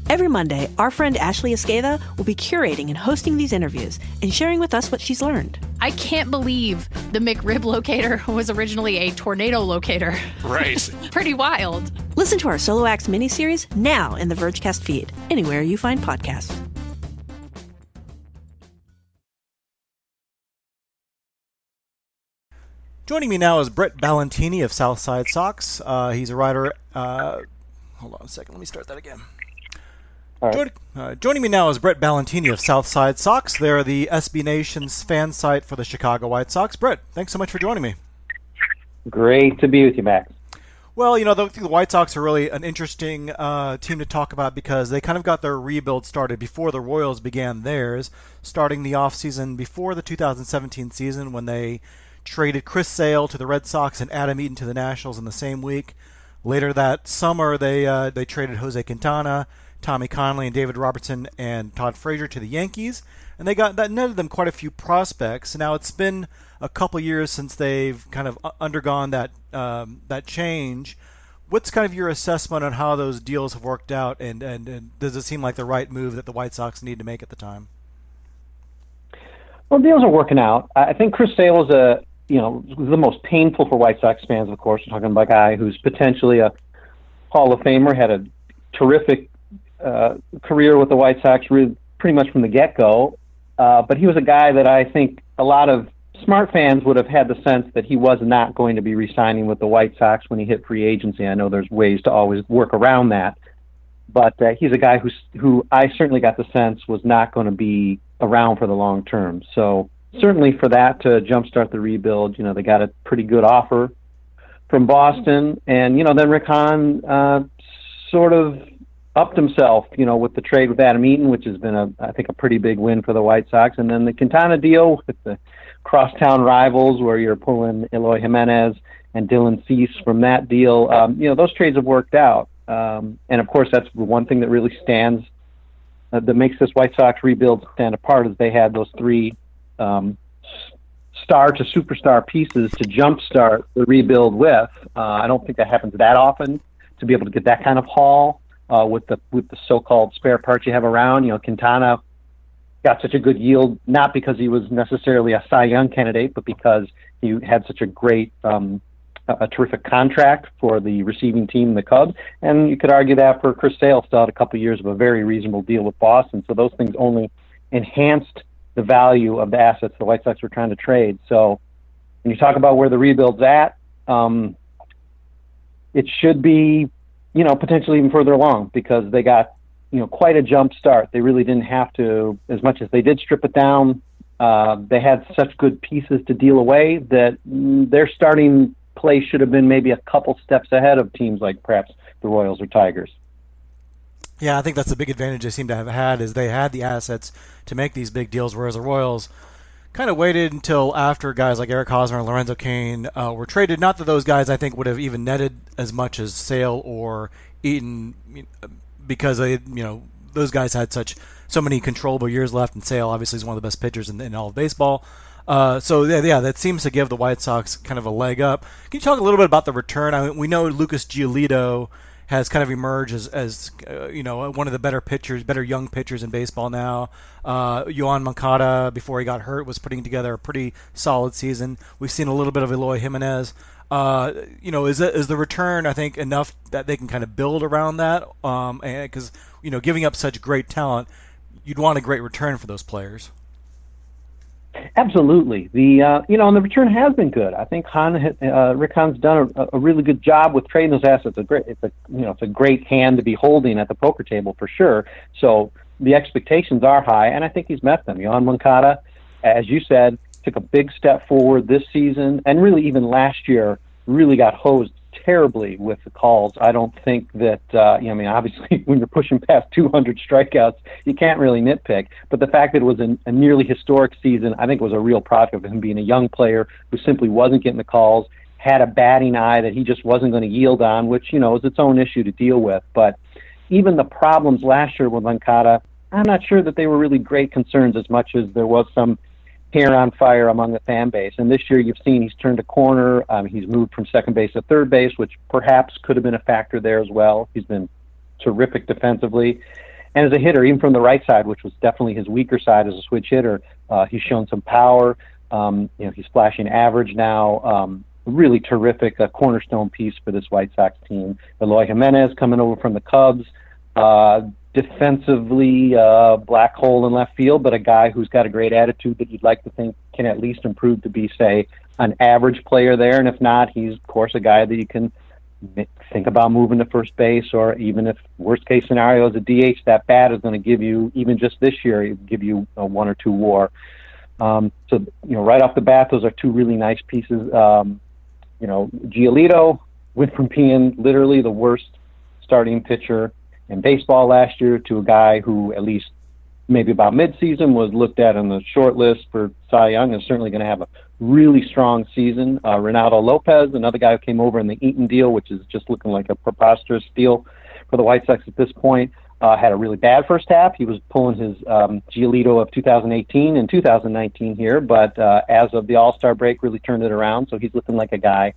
Every Monday, our friend Ashley Esqueda will be curating and hosting these interviews and sharing with us what she's learned. I can't believe the McRib locator was originally a tornado locator. Right. Pretty wild. Listen to our Solo Acts miniseries now in the Vergecast feed, anywhere you find podcasts. Joining me now is Brett Ballantini of South Side Sox. Uh, he's a writer. Uh, hold on a second. Let me start that again. Right. Join, uh, joining me now is Brett Ballantini of South Side Sox. They're the S B Nation's fan site for the Chicago White Sox. Brett, thanks so much for joining me. Great to be with you, Max. Well, you know, the, the White Sox are really an interesting uh, team to talk about because they kind of got their rebuild started before the Royals began theirs, starting the offseason before the two thousand seventeen season when they traded Chris Sale to the Red Sox and Adam Eaton to the Nationals in the same week. Later that summer, they uh, they traded Jose Quintana, Tommy Connolly, and David Robertson and Todd Frazier to the Yankees, and they got that netted them quite a few prospects. Now it's been a couple years since they've kind of undergone that um, that change. What's kind of your assessment on how those deals have worked out, and, and, and does it seem like the right move that the White Sox need to make at the time? Well, deals are working out. I think Chris Sale is a you know the most painful for White Sox fans. Of course, we're talking about a guy who's potentially a Hall of Famer, had a terrific Uh, career with the White Sox really pretty much from the get-go, uh, but he was a guy that I think a lot of smart fans would have had the sense that he was not going to be re-signing with the White Sox when he hit free agency. I know there's ways to always work around that, but uh, he's a guy who's, who I certainly got the sense was not going to be around for the long term. So certainly for that to jumpstart the rebuild, you know, they got a pretty good offer from Boston, and, you know, then Rick Hahn uh, sort of upped himself, you know, with the trade with Adam Eaton, which has been, a, I think, a pretty big win for the White Sox. And then the Quintana deal with the crosstown rivals where you're pulling Eloy Jimenez and Dylan Cease from that deal. Um, you know, those trades have worked out. Um, and, of course, that's the one thing that really stands, uh, that makes this White Sox rebuild stand apart, is they had those three um, star to superstar pieces to jumpstart the rebuild with. Uh, I don't think that happens that often to be able to get that kind of haul. Uh, with the with the so-called spare parts you have around. You know, Quintana got such a good yield, not because he was necessarily a Cy Young candidate, but because he had such a great, um, a, a terrific contract for the receiving team, the Cubs. And you could argue that for Chris Sale, still had a couple of years of a very reasonable deal with Boston. So those things only enhanced the value of the assets the White Sox were trying to trade. So when you talk about where the rebuild's at, um, it should be, you know, potentially even further along, because they got, you know, quite a jump start. They really didn't have to, as much as they did strip it down. Uh, they had such good pieces to deal away that their starting play should have been maybe a couple steps ahead of teams like perhaps the Royals or Tigers. Yeah, I think that's the big advantage they seem to have had, is they had the assets to make these big deals, whereas the Royals kind of waited until after guys like Eric Hosmer and Lorenzo Cain uh, were traded. Not that those guys, I think, would have even netted as much as Sale or Eaton, because they, you know, those guys had such so many controllable years left, and Sale obviously is one of the best pitchers in, in all of baseball. Uh, so, yeah, yeah, that seems to give the White Sox kind of a leg up. Can you talk a little bit about the return? I mean, we know Lucas Giolito has kind of emerged as, as uh, you know, one of the better pitchers, better young pitchers in baseball now. Uh, Yoan Moncada, before he got hurt, was putting together a pretty solid season. We've seen a little bit of Eloy Jimenez. Uh, you know, is is the return, I think, enough that they can kind of build around that? Um, because, you know, giving up such great talent, you'd want a great return for those players. Absolutely. The uh, you know, and the return has been good. I think Han, uh, Rick Hahn's done a, a really good job with trading those assets. It's a great, it's a you know, it's a great hand to be holding at the poker table for sure. So the expectations are high, and I think he's met them. Yoan Moncada, as you said, took a big step forward this season, and really even last year, really got hosed terribly with the calls. I don't think that uh, you know, I mean, obviously, when you're pushing past two hundred strikeouts, you can't really nitpick. But the fact that it was an, a nearly historic season, I think, was a real product of him being a young player who simply wasn't getting the calls, had a batting eye that he just wasn't going to yield on, which you know is its own issue to deal with. But even the problems last year with Moncada, I'm not sure that they were really great concerns as much as there was some hair on fire among the fan base. And this year you've seen he's turned a corner. Um, he's moved from second base to third base, which perhaps could have been a factor there as well. He's been terrific defensively. And as a hitter, even from the right side, which was definitely his weaker side as a switch hitter, uh, he's shown some power. Um, you know, he's flashing average now. Um, really terrific uh, cornerstone piece for this White Sox team. Eloy Jimenez coming over from the Cubs. Uh, defensively uh, black hole in left field, but a guy who's got a great attitude that you'd like to think can at least improve to be, say, an average player there. And if not, he's, of course, a guy that you can think about moving to first base, or even if worst-case scenario is a D H, that bat is going to give you, even just this year, it would give you a one or two war. Um, so, you know, right off the bat, those are two really nice pieces. Um, you know, Giolito went from being literally the worst starting pitcher in baseball last year to a guy who, at least maybe about midseason, was looked at on the short list for Cy Young, is certainly going to have a really strong season. Uh, Reynaldo Lopez, another guy who came over in the Eaton deal, which is just looking like a preposterous deal for the White Sox at this point, uh, had a really bad first half. He was pulling his um, Giolito of two thousand eighteen and two thousand nineteen here, but uh, as of the All-Star break, really turned it around. So he's looking like a guy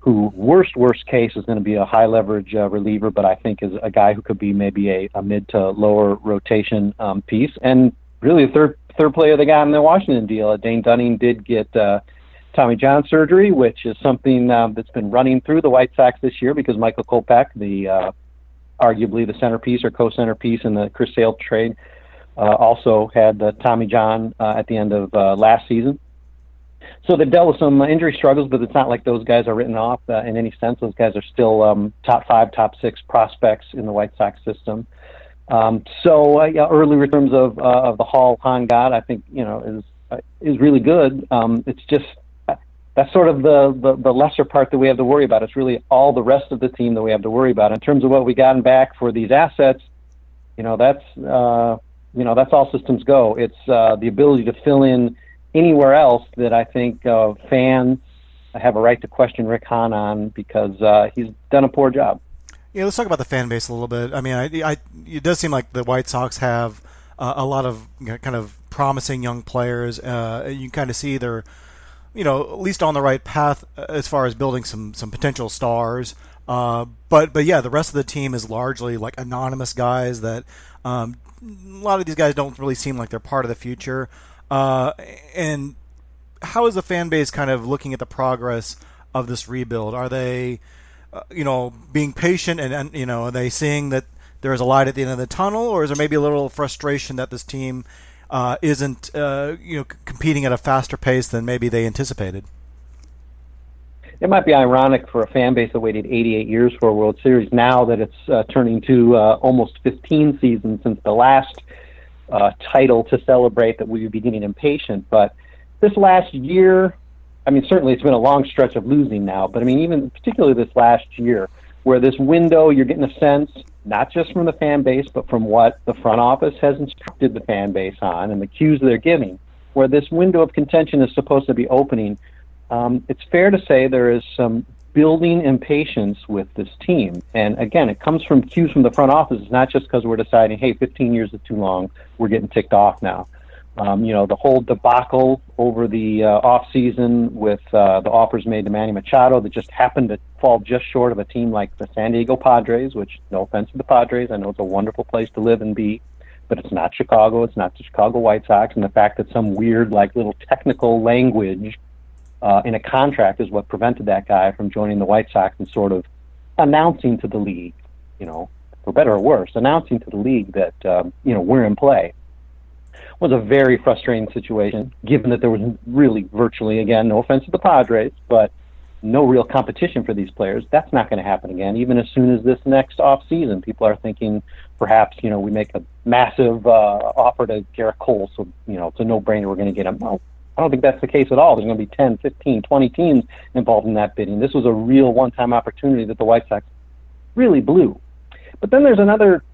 who, worst, worst case, is going to be a high-leverage uh, reliever, but I think is a guy who could be maybe a, a mid to lower rotation um, piece. And really the third third player they got in the Washington deal, Dane Dunning, did get uh, Tommy John surgery, which is something uh, that's been running through the White Sox this year because Michael Kopech, the uh, arguably the centerpiece or co-centerpiece in the Chris Sale trade, uh, also had uh, Tommy John uh, at the end of uh, last season. So they've dealt with some injury struggles, but it's not like those guys are written off uh, in any sense. Those guys are still um, top five, top six prospects in the White Sox system. Um, so uh, yeah, early terms of uh, of the Hall Han got, I think, you know, is uh, is really good. Um, it's just uh, that's sort of the, the, the lesser part that we have to worry about. It's really all the rest of the team that we have to worry about. In terms of what we gotten back for these assets, you know, that's uh, you know that's all systems go. It's uh, the ability to fill in anywhere else that I think uh, fans have a right to question Rick Hahn on, because uh, he's done a poor job. Yeah, let's talk about the fan base a little bit. I mean, I, I, it does seem like the White Sox have uh, a lot of you know, kind of promising young players. Uh, you kind of see they're, you know, at least on the right path as far as building some some potential stars. Uh, but, but yeah, the rest of the team is largely like anonymous guys that um, a lot of these guys don't really seem like they're part of the future. Uh, and how is the fan base kind of looking at the progress of this rebuild? Are they, uh, you know, being patient and, and, you know, are they seeing that there is a light at the end of the tunnel, or is there maybe a little frustration that this team uh, isn't, uh, you know, c- competing at a faster pace than maybe they anticipated? It might be ironic for a fan base that waited eighty-eight years for a World Series now that it's uh, turning to uh, almost fifteen seasons since the last Uh, title to celebrate, that we would be getting impatient. But this last year, I mean, certainly it's been a long stretch of losing now, but I mean, even particularly this last year, where this window, you're getting a sense, not just from the fan base, but from what the front office has instructed the fan base on and the cues they're giving, where this window of contention is supposed to be opening. Um, it's fair to say there is some building impatience with this team. And again, it comes from cues from the front office. It's not just because we're deciding, hey, fifteen years is too long, we're getting ticked off now. Um, you know, the whole debacle over the uh, off-season with uh, the offers made to Manny Machado that just happened to fall just short of a team like the San Diego Padres, which, no offense to the Padres, I know it's a wonderful place to live and be, but it's not Chicago, it's not the Chicago White Sox, and the fact that some weird, like, little technical language uh, in a contract is what prevented that guy from joining the White Sox and sort of announcing to the league, you know, for better or worse, announcing to the league that, um, you know, we're in play. Was a very frustrating situation, given that there was really virtually, again, no offense to the Padres, but no real competition for these players. That's not going to happen again. Even as soon as this next offseason, people are thinking perhaps, you know, we make a massive uh, offer to Garrett Cole, so, you know, it's a no-brainer, we're going to get him. No, I don't think that's the case at all. There's going to be ten, fifteen, twenty teams involved in that bidding. This was a real one-time opportunity that the White Sox really blew. But then there's another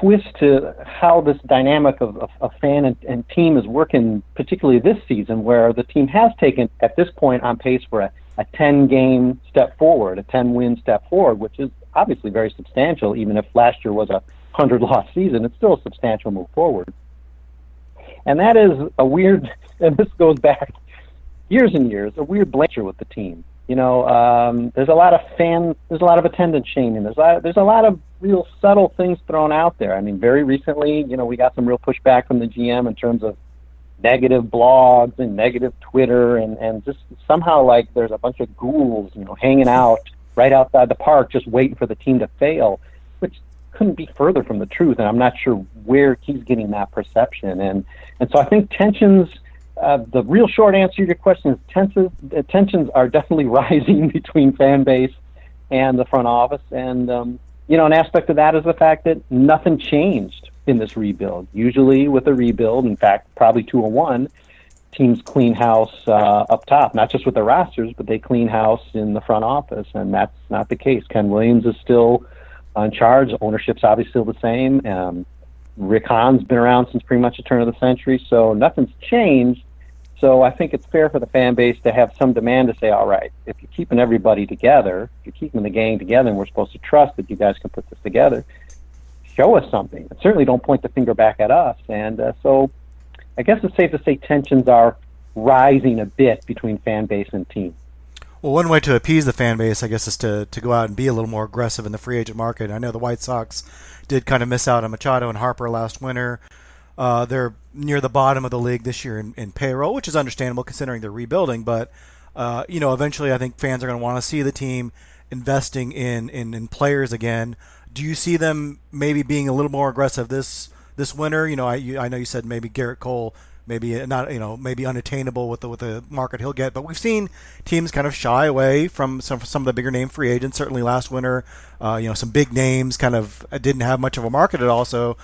twist to how this dynamic of, of, of fan and, and team is working, particularly this season, where the team has taken, at this point, on pace for a, a ten-game step forward, a ten-win step forward, which is obviously very substantial. Even if last year was a one hundred loss season, it's still a substantial move forward. And that is a weird, and this goes back years and years, a weird blancher with the team. You know, um, there's a lot of fan, there's a lot of attendance shaming. There's a lot, there's a lot of real subtle things thrown out there. I mean, very recently, you know, we got some real pushback from the G M in terms of negative blogs and negative Twitter, and, and just somehow like there's a bunch of ghouls, you know, hanging out right outside the park just waiting for the team to fail, which couldn't be further from the truth. And I'm not sure where he's getting that perception. And, and so I think tensions... Uh, the real short answer to your question is tensions, uh, tensions are definitely rising between fan base and the front office. And, um, you know, an aspect of that is the fact that nothing changed in this rebuild. Usually with a rebuild, in fact, probably two oh one, teams clean house uh, up top, not just with their rosters, but they clean house in the front office. And that's not the case. Ken Williams is still in charge. Ownership's obviously still the same. Um, Rick Hahn's been around since pretty much the turn of the century, so nothing's changed. So I think it's fair for the fan base to have some demand to say, all right, if you're keeping everybody together, if you're keeping the gang together, and we're supposed to trust that you guys can put this together, show us something. And certainly don't point the finger back at us. And uh, so I guess it's safe to say tensions are rising a bit between fan base and team. Well, one way to appease the fan base, I guess, is to, to go out and be a little more aggressive in the free agent market. I know the White Sox did kind of miss out on Machado and Harper last winter. Uh, they're near the bottom of the league this year in, in payroll, which is understandable considering they're rebuilding. But, uh, you know, eventually I think fans are going to want to see the team investing in, in, in players again. Do you see them maybe being a little more aggressive this this winter? You know, I you, I know you said maybe Garrett Cole – maybe not, you know, maybe unattainable with the with the market he'll get. But we've seen teams kind of shy away from some some of the bigger name free agents. Certainly last winter, uh, you know, some big names kind of didn't have much of a market at all. So,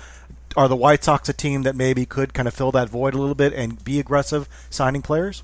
are the White Sox a team that maybe could kind of fill that void a little bit and be aggressive signing players?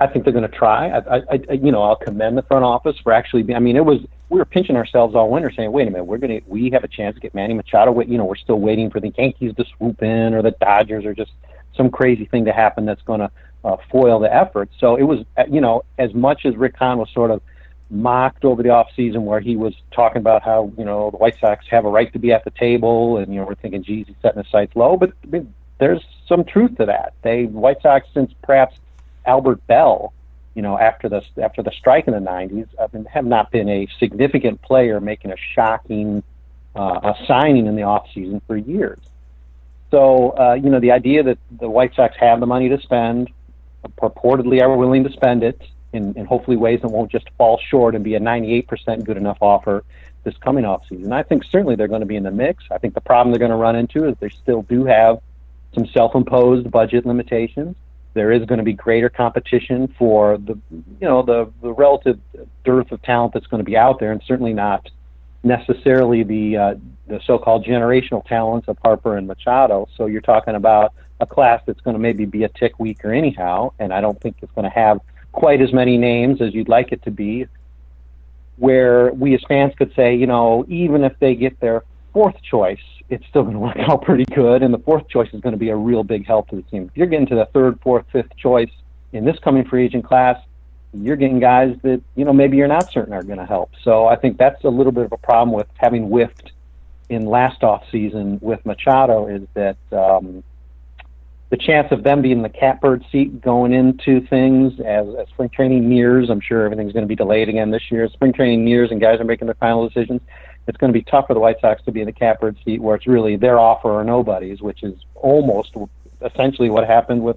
I think they're going to try. I, I, I you know, I'll commend the front office for actually. I mean, it was. We were pinching ourselves all winter saying, wait a minute, we're going to, we have a chance to get Manny Machado. You know, we're still waiting for the Yankees to swoop in or the Dodgers or just some crazy thing to happen that's going to uh, foil the effort. So it was, you know, as much as Rick Hahn was sort of mocked over the offseason where he was talking about how, you know, the White Sox have a right to be at the table and, you know, we're thinking, geez, he's setting his sights low. But I mean, there's some truth to that. They, White Sox, since perhaps Albert Bell, you know, after the after the strike in the nineties, I mean, have not been a significant player making a shocking uh, a signing in the offseason for years. So, uh, you know, the idea that the White Sox have the money to spend, purportedly are willing to spend it in, in hopefully ways that won't just fall short and be a ninety-eight percent good enough offer this coming offseason. I think certainly they're going to be in the mix. I think the problem they're going to run into is they still do have some self-imposed budget limitations. There is going to be greater competition for the, you know, the, the relative dearth of talent that's going to be out there, and certainly not necessarily the uh, the so-called generational talents of Harper and Machado. So you're talking about a class that's going to maybe be a tick weaker anyhow, and I don't think it's going to have quite as many names as you'd like it to be, where we as fans could say, you know, even if they get their fourth choice, it's still going to work out pretty good, and the fourth choice is going to be a real big help to the team. If you're getting to the third, fourth, fifth choice in this coming free agent class, you're getting guys that, you know, maybe you're not certain are going to help. So I think that's a little bit of a problem with having whiffed in last off season with Machado, is that um, the chance of them being the catbird seat going into things as, as spring training nears. I'm sure everything's going to be delayed again this year. Spring training nears and guys are making their final decisions. It's going to be tough for the White Sox to be in the catbird seat where it's really their offer or nobody's, which is almost essentially what happened with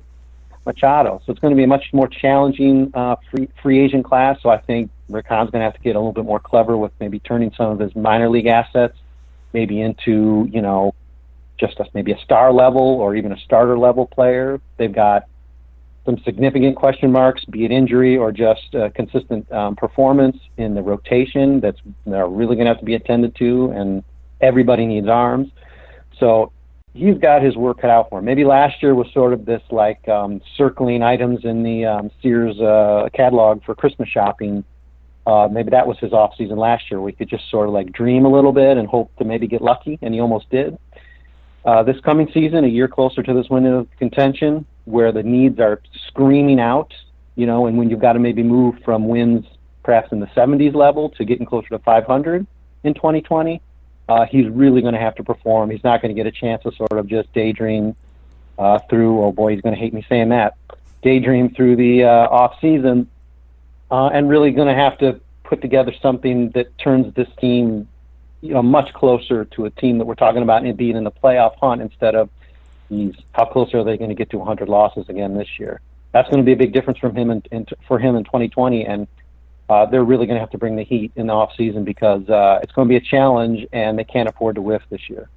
Machado. So it's going to be a much more challenging uh, free, free agent class. So I think Ricon's going to have to get a little bit more clever with maybe turning some of his minor league assets maybe into, you know, just a, maybe a star level or even a starter level player. They've got some significant question marks, be it injury or just uh, consistent um, performance in the rotation that's they're really going to have to be attended to, and everybody needs arms. So he's got his work cut out for him. Maybe last year was sort of this like um, circling items in the um, Sears uh, catalog for Christmas shopping. Uh, maybe that was his off season last year. We could just sort of like dream a little bit and hope to maybe get lucky, and he almost did. Uh, this coming season, a year closer to this window of contention where the needs are screaming out, you know, and when you've got to maybe move from wins perhaps in the seventies level to getting closer to five hundred in twenty twenty, uh, he's really going to have to perform. He's not going to get a chance to sort of just daydream uh, through, oh boy, he's going to hate me saying that, daydream through the uh, off season, uh, and really going to have to put together something that turns this team, you know, much closer to a team that we're talking about and being in the playoff hunt instead of geez, how close are they going to get to one hundred losses again this year? That's going to be a big difference from him in, in, for him in twenty twenty, and uh, they're really going to have to bring the heat in the offseason because uh, it's going to be a challenge, and they can't afford to whiff this year.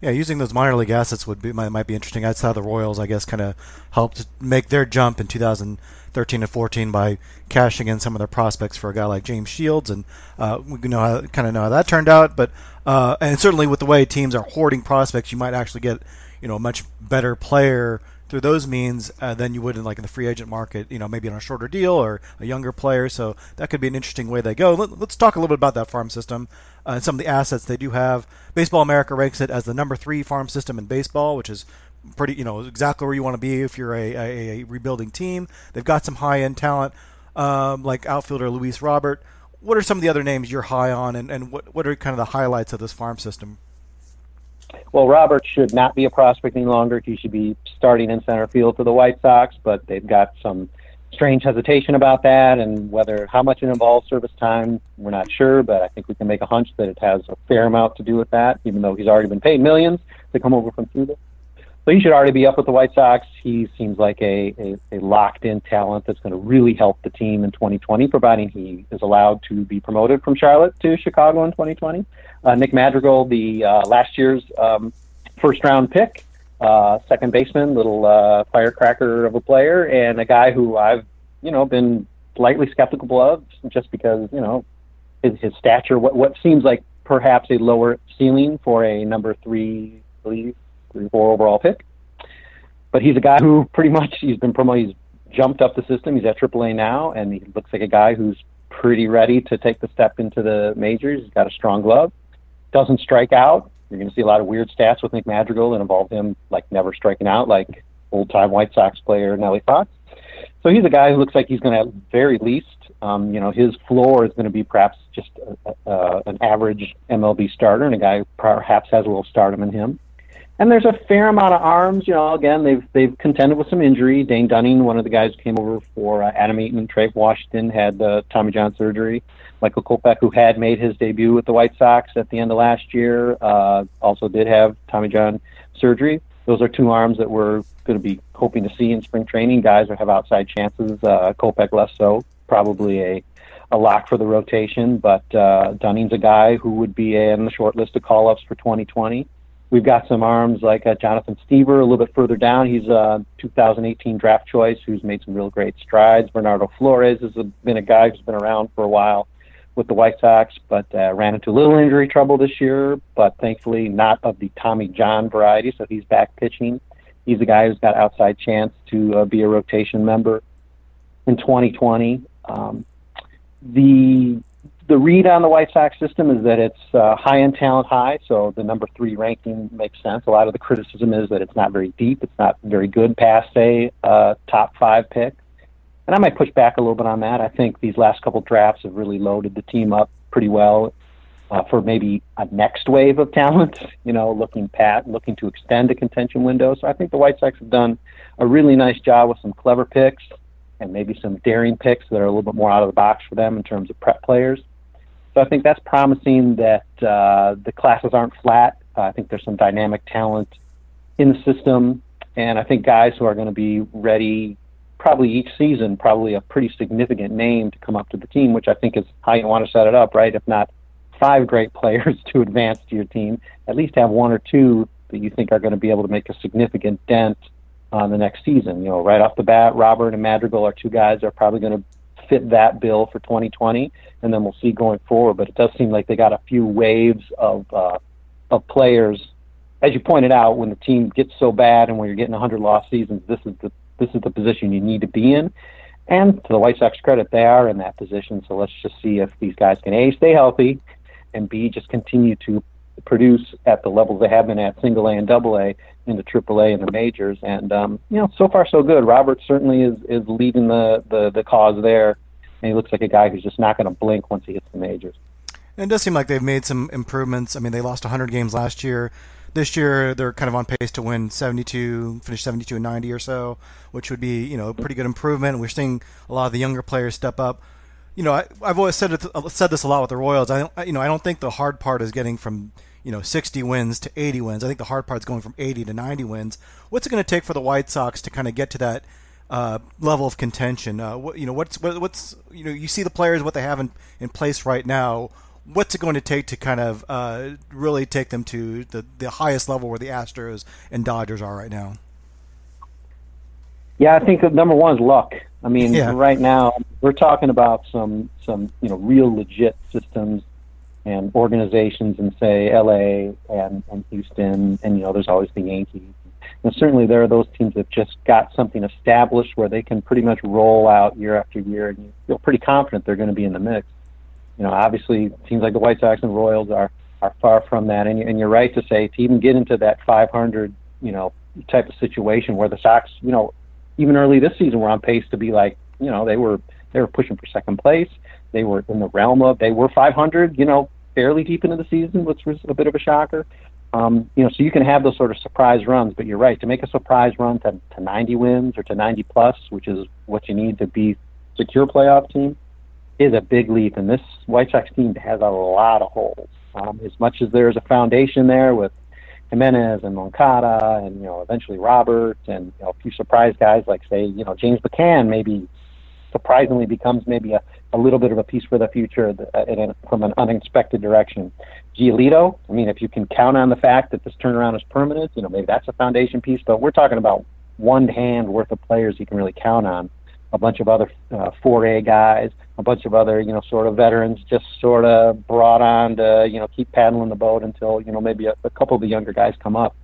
Yeah, using those minor league assets would be might, might be interesting. That's how the Royals, I guess, kind of helped make their jump in two thousand thirteen and fourteen by cashing in some of their prospects for a guy like James Shields, and uh, we know how kind of know how that turned out. But uh, and certainly with the way teams are hoarding prospects, you might actually get you know a much better player through those means uh, than you would in like in the free agent market. You know, maybe on a shorter deal or a younger player. So that could be an interesting way they go. Let, let's talk a little bit about that farm system. Uh, and some of the assets they do have. Baseball America ranks it as the number three farm system in baseball, which is pretty, you know, exactly where you want to be if you're a, a, a rebuilding team. They've got some high-end talent um, like outfielder Luis Robert. What are some of the other names you're high on, and, and what, what are kind of the highlights of this farm system? Well, Robert should not be a prospect any longer. He should be starting in center field for the White Sox, but they've got some strange hesitation about that, and whether how much it involves service time, we're not sure, but I think we can make a hunch that it has a fair amount to do with that, even though he's already been paid millions to come over from Cuba. So he should already be up with the White Sox. He seems like a, a, a locked-in talent that's going to really help the team in twenty twenty, providing he is allowed to be promoted from Charlotte to Chicago in twenty twenty. Uh, Nick Madrigal, the uh, last year's um, first-round pick, Uh, second baseman, little uh, firecracker of a player, and a guy who I've, you know, been slightly skeptical of just because, you know, his, his stature, what what seems like perhaps a lower ceiling for a number three, I believe, three, four overall pick. But he's a guy who pretty much he's been promoted, he's jumped up the system. He's at triple A now, and he looks like a guy who's pretty ready to take the step into the majors. He's got a strong glove, doesn't strike out. You're going to see a lot of weird stats with Nick Madrigal that involve him, like, never striking out, like old-time White Sox player Nelly Fox. So he's a guy who looks like he's going to, at very least, um, you know, his floor is going to be perhaps just a, a, an average M L B starter, and a guy who perhaps has a little stardom in him. And there's a fair amount of arms. You know, again, they've they've contended with some injury. Dane Dunning, one of the guys who came over for uh, Adam Eaton, Trey Washington, had uh, Tommy John surgery. Michael Kopech, who had made his debut with the White Sox at the end of last year, uh, also did have Tommy John surgery. Those are two arms that we're going to be hoping to see in spring training. Guys that have outside chances. Uh, Kopech less so, probably a, a lock for the rotation, but uh, Dunning's a guy who would be in the short list of call-ups for twenty twenty. We've got some arms like uh, Jonathan Stever, a little bit further down. He's a two thousand eighteen draft choice who's made some real great strides. Bernardo Flores has been a guy who's been around for a while with the White Sox, but uh, ran into a little injury trouble this year, but thankfully not of the Tommy John variety, so he's back pitching. He's a guy who's got outside chance to uh, be a rotation member in twenty twenty. Um, the the read on the White Sox system is that it's uh, high-end talent high, so the number three ranking makes sense. A lot of the criticism is that it's not very deep. It's not very good past a uh, top five pick. And I might push back a little bit on that. I think these last couple drafts have really loaded the team up pretty well uh, for maybe a next wave of talent, you know, looking pat, looking to extend the contention window. So I think the White Sox have done a really nice job with some clever picks and maybe some daring picks that are a little bit more out of the box for them in terms of prep players. So I think that's promising that uh, the classes aren't flat. Uh, I think there's some dynamic talent in the system, and I think guys who are going to be ready probably each season, probably a pretty significant name to come up to the team, which I think is how you want to set it up, right? If not five great players to advance to your team, at least have one or two that you think are going to be able to make a significant dent on the next season. You know, right off the bat, Robert and Madrigal are two guys that are probably going to fit that bill for twenty twenty, and then we'll see going forward. But it does seem like they got a few waves of uh, of players. As you pointed out, when the team gets so bad and when you're getting one hundred loss seasons, this is the this is the position you need to be in. And to the White Sox credit, they are in that position. So let's just see if these guys can A, stay healthy, and B, just continue to produce at the levels they have been at, single A and double A, into triple A and the majors. And, um, you know, so far so good. Robert certainly is, is leading the, the, the cause there. And he looks like a guy who's just not going to blink once he hits the majors. And it does seem like they've made some improvements. I mean, they lost one hundred games last year. This year, they're kind of on pace to win seventy-two, finish seventy-two and ninety or so, which would be, you know, a pretty good improvement. We're seeing a lot of the younger players step up. You know, I, I've always said it, said this a lot with the Royals. I, you know, I don't think the hard part is getting from, you know, sixty wins to eighty wins. I think the hard part is going from eighty to ninety wins. What's it going to take for the White Sox to kind of get to that uh, level of contention? Uh, what, you know, what's what, what's you know, you see the players, what they have in, in place right now. What's it going to take to kind of uh, really take them to the, the highest level where the Astros and Dodgers are right now? Yeah, I think that number one is luck. I mean, yeah. Right now we're talking about some, some you know real legit systems and organizations in, say, L A and, and Houston, and, you know, there's always the Yankees. And certainly there are those teams that just got something established where they can pretty much roll out year after year, and you feel pretty confident they're going to be in the mix. You know, obviously, teams like the White Sox and Royals are, are far from that. And, and you're right to say, to even get into that five hundred, you know, type of situation where the Sox, you know, even early this season were on pace to be like, you know, they were they were pushing for second place. They were in the realm of, they were five hundred, you know, fairly deep into the season, which was a bit of a shocker. Um, you know, so you can have those sort of surprise runs. But you're right, to make a surprise run to, to ninety wins or to ninety plus, which is what you need to be secure playoff team, is a big leap, and this White Sox team has a lot of holes. Um, as much as there's a foundation there with Jimenez and Moncada and, you know, eventually Robert and, you know, a few surprise guys like, say, you know, James McCann maybe surprisingly becomes maybe a, a little bit of a piece for the future that, in a, from an unexpected direction. Giolito, I mean, if you can count on the fact that this turnaround is permanent, you know, maybe that's a foundation piece, but we're talking about one hand worth of players you can really count on. A bunch of other uh, four A guys, a bunch of other, you know, sort of veterans just sort of brought on to, you know, keep paddling the boat until, you know, maybe a, a couple of the younger guys come up.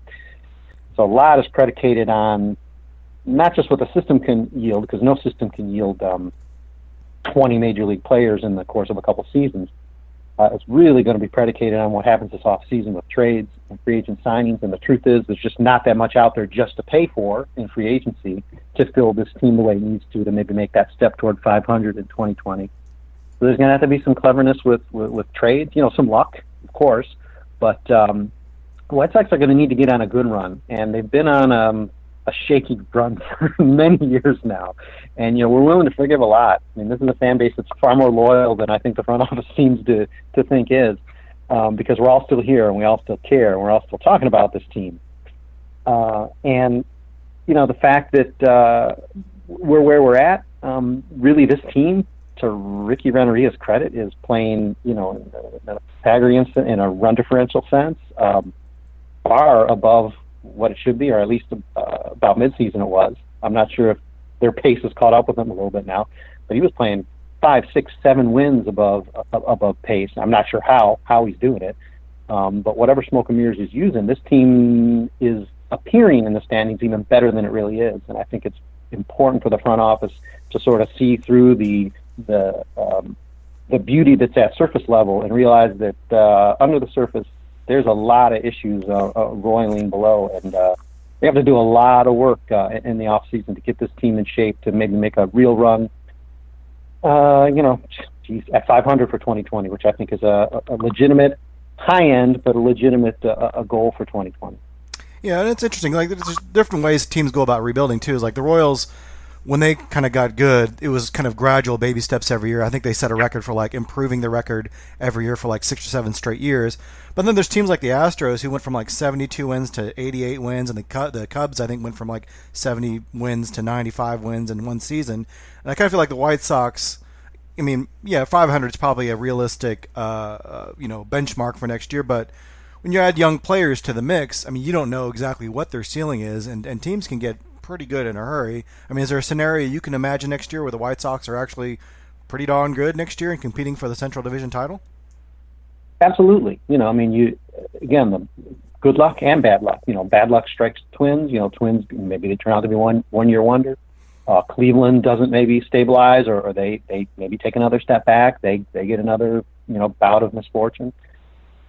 So a lot is predicated on not just what the system can yield, because no system can yield um, twenty major league players in the course of a couple seasons. Uh, it's really going to be predicated on what happens this offseason with trades and free agent signings. And the truth is, there's just not that much out there just to pay for in free agency to fill this team the way it needs to to maybe make that step toward five hundred in twenty twenty. So there's going to have to be some cleverness with, with, with trades, you know, some luck, of course. But um, the White Sox are going to need to get on a good run. And they've been on um, a shaky run for many years now. And, you know, we're willing to forgive a lot. I mean, this is a fan base that's far more loyal than I think the front office seems to, to think is, um, because we're all still here and we all still care and we're all still talking about this team. Uh, and, you know, the fact that uh, we're where we're at, um, really this team, to Ricky Renteria's credit, is playing, you know, in a Pythagorean instant, in a run differential sense, um, far above what it should be, or at least uh, about midseason it was. I'm not sure if their pace has caught up with them a little bit now, but he was playing five, six, seven wins above uh, above pace. I'm not sure how how he's doing it, um, but whatever smoke and mirrors he's using, this team is appearing in the standings even better than it really is, and I think it's important for the front office to sort of see through the the um, the beauty that's at surface level and realize that uh, under the surface, there's a lot of issues uh, uh, roiling below, and uh, they have to do a lot of work uh, in the off season to get this team in shape to maybe make a real run. Uh, you know, He's at five hundred for twenty twenty, which I think is a, a legitimate high end, but a legitimate uh, a goal for twenty twenty. Yeah, and it's interesting. Like, there's different ways teams go about rebuilding too. Is like the Royals, when they kind of got good, it was kind of gradual baby steps every year. I think they set a record for like improving their record every year for like six or seven straight years. But then there's teams like the Astros who went from like seventy-two wins to eighty-eight wins, and the the Cubs I think went from like seventy wins to ninety-five wins in one season. And I kind of feel like the White Sox. I mean, yeah, five hundred is probably a realistic uh, you know benchmark for next year, but when you add young players to the mix, I mean, you don't know exactly what their ceiling is, and, and teams can get pretty good in a hurry. I mean, is there a scenario you can imagine next year where the White Sox are actually pretty darn good next year and competing for the Central Division title? Absolutely. You know, I mean, you again, the good luck and bad luck. You know, bad luck strikes Twins. You know, Twins, maybe they turn out to be one one-year wonder. Uh, Cleveland doesn't maybe stabilize, or, or they, they maybe take another step back. They they get another, you know, bout of misfortune.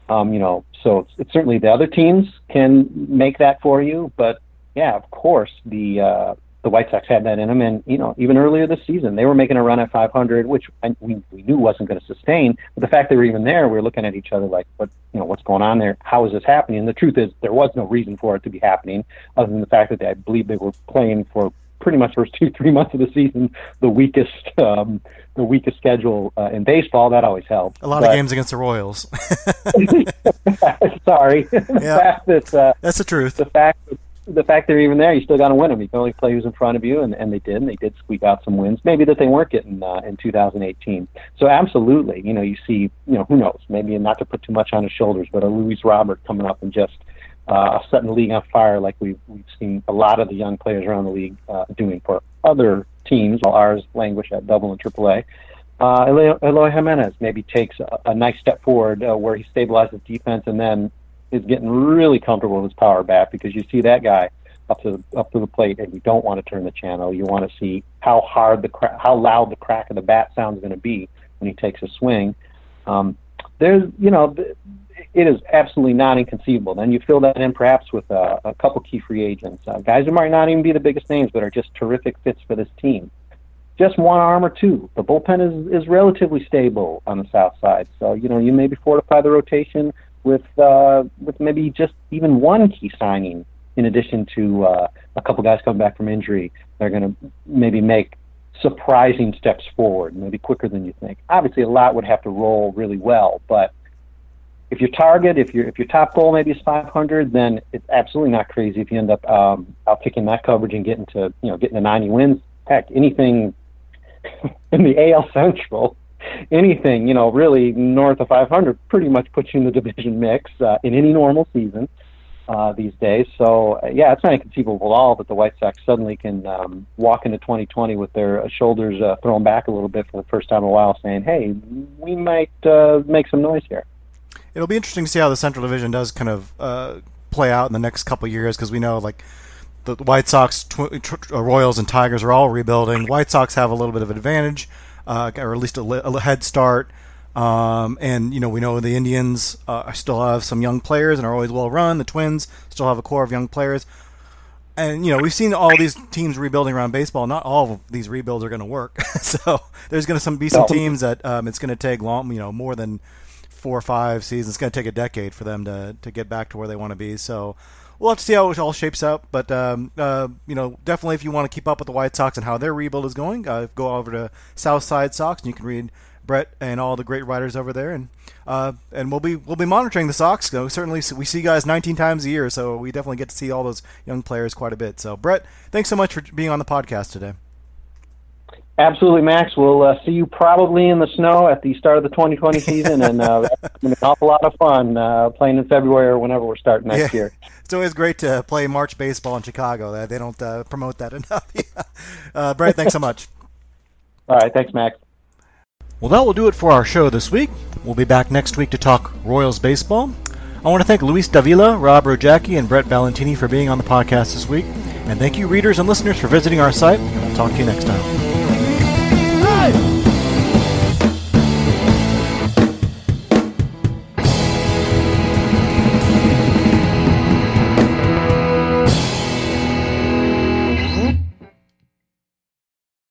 Um, you know, so it's, it's certainly the other teams can make that for you, but yeah, of course the uh, the White Sox had that in them, and you know, even earlier this season they were making a run at five hundred, which I, we we knew wasn't going to sustain. But the fact they were even there, we were looking at each other like, what you know, what's going on there? How is this happening? And the truth is, there was no reason for it to be happening, other than the fact that they, I believe they were playing for pretty much first two three months of the season the weakest um, the weakest schedule uh, in baseball. That always helps. A lot but, of games against the Royals. Sorry, yeah. the fact that, uh, that's the truth. The fact that, the fact they're even there, you still got to win them. You can only play who's in front of you, and, and they did. And they did squeak out some wins, maybe that they weren't getting uh, in two thousand eighteen. So absolutely, you know, you see, you know, who knows? Maybe not to put too much on his shoulders, but a Luis Robert coming up and just uh, setting the league on fire, like we've we've seen a lot of the young players around the league uh, doing for other teams, while ours languish at double and triple A. Uh, Eloy, Eloy Jimenez maybe takes a, a nice step forward uh, where he stabilizes defense and then is getting really comfortable with his power bat, because you see that guy up to up to the plate, and you don't want to turn the channel. You want to see how hard the cra- how loud the crack of the bat sound is going to be when he takes a swing. Um, there's, you know, it is absolutely not inconceivable. Then you fill that in perhaps with uh, a couple key free agents, uh, guys who might not even be the biggest names, but are just terrific fits for this team. Just one arm or two. The bullpen is is relatively stable on the South Side, so you know you maybe fortify the rotation with uh, with maybe just even one key signing in addition to uh, a couple guys coming back from injury. They're going to maybe make surprising steps forward, maybe quicker than you think. Obviously, a lot would have to roll really well, but if your target, if your if your top goal maybe is five hundred, then it's absolutely not crazy if you end up um, outpicking that coverage and getting to, you know, getting to ninety wins. Heck, anything in the A L Central, anything, you know, really north of five hundred pretty much puts you in the division mix uh, in any normal season uh, these days. So, yeah, it's not inconceivable at all that the White Sox suddenly can um, walk into twenty twenty with their shoulders uh, thrown back a little bit for the first time in a while, saying, hey, we might uh, make some noise here. It'll be interesting to see how the Central Division does kind of uh, play out in the next couple of years, because we know, like, the White Sox, tw- tw- Royals, and Tigers are all rebuilding. White Sox have a little bit of an advantage. Uh, or at least a, a head start, um, and you know we know the Indians uh, still have some young players and are always well run. The Twins still have a core of young players, and you know we've seen all these teams rebuilding around baseball. Not all of these rebuilds are going to work, so there's going to be some teams that um, it's going to take long, you know, more than four or five seasons. It's going to take a decade for them to to get back to where they want to be. So we'll have to see how it all shapes up. But, um, uh, you know, definitely if you want to keep up with the White Sox and how their rebuild is going, uh, go over to South Side Sox, and you can read Brett and all the great writers over there. And uh, and we'll be we'll be monitoring the Sox. So certainly we see guys nineteen times a year, so we definitely get to see all those young players quite a bit. So, Brett, thanks so much for being on the podcast today. Absolutely, Max. We'll uh, see you probably in the snow at the start of the twenty twenty season, and uh, it's been an awful lot of fun uh, playing in February or whenever we're starting next yeah. year. It's always great to play March baseball in Chicago. They don't uh, promote that enough. uh, Brett, thanks so much. All right, thanks, Max. Well, that will do it for our show this week. We'll be back next week to talk Royals baseball. I want to thank Luis Davila, Rob Rogacki, and Brett Ballantini for being on the podcast this week. And thank you, readers and listeners, for visiting our site, and we'll talk to you next time.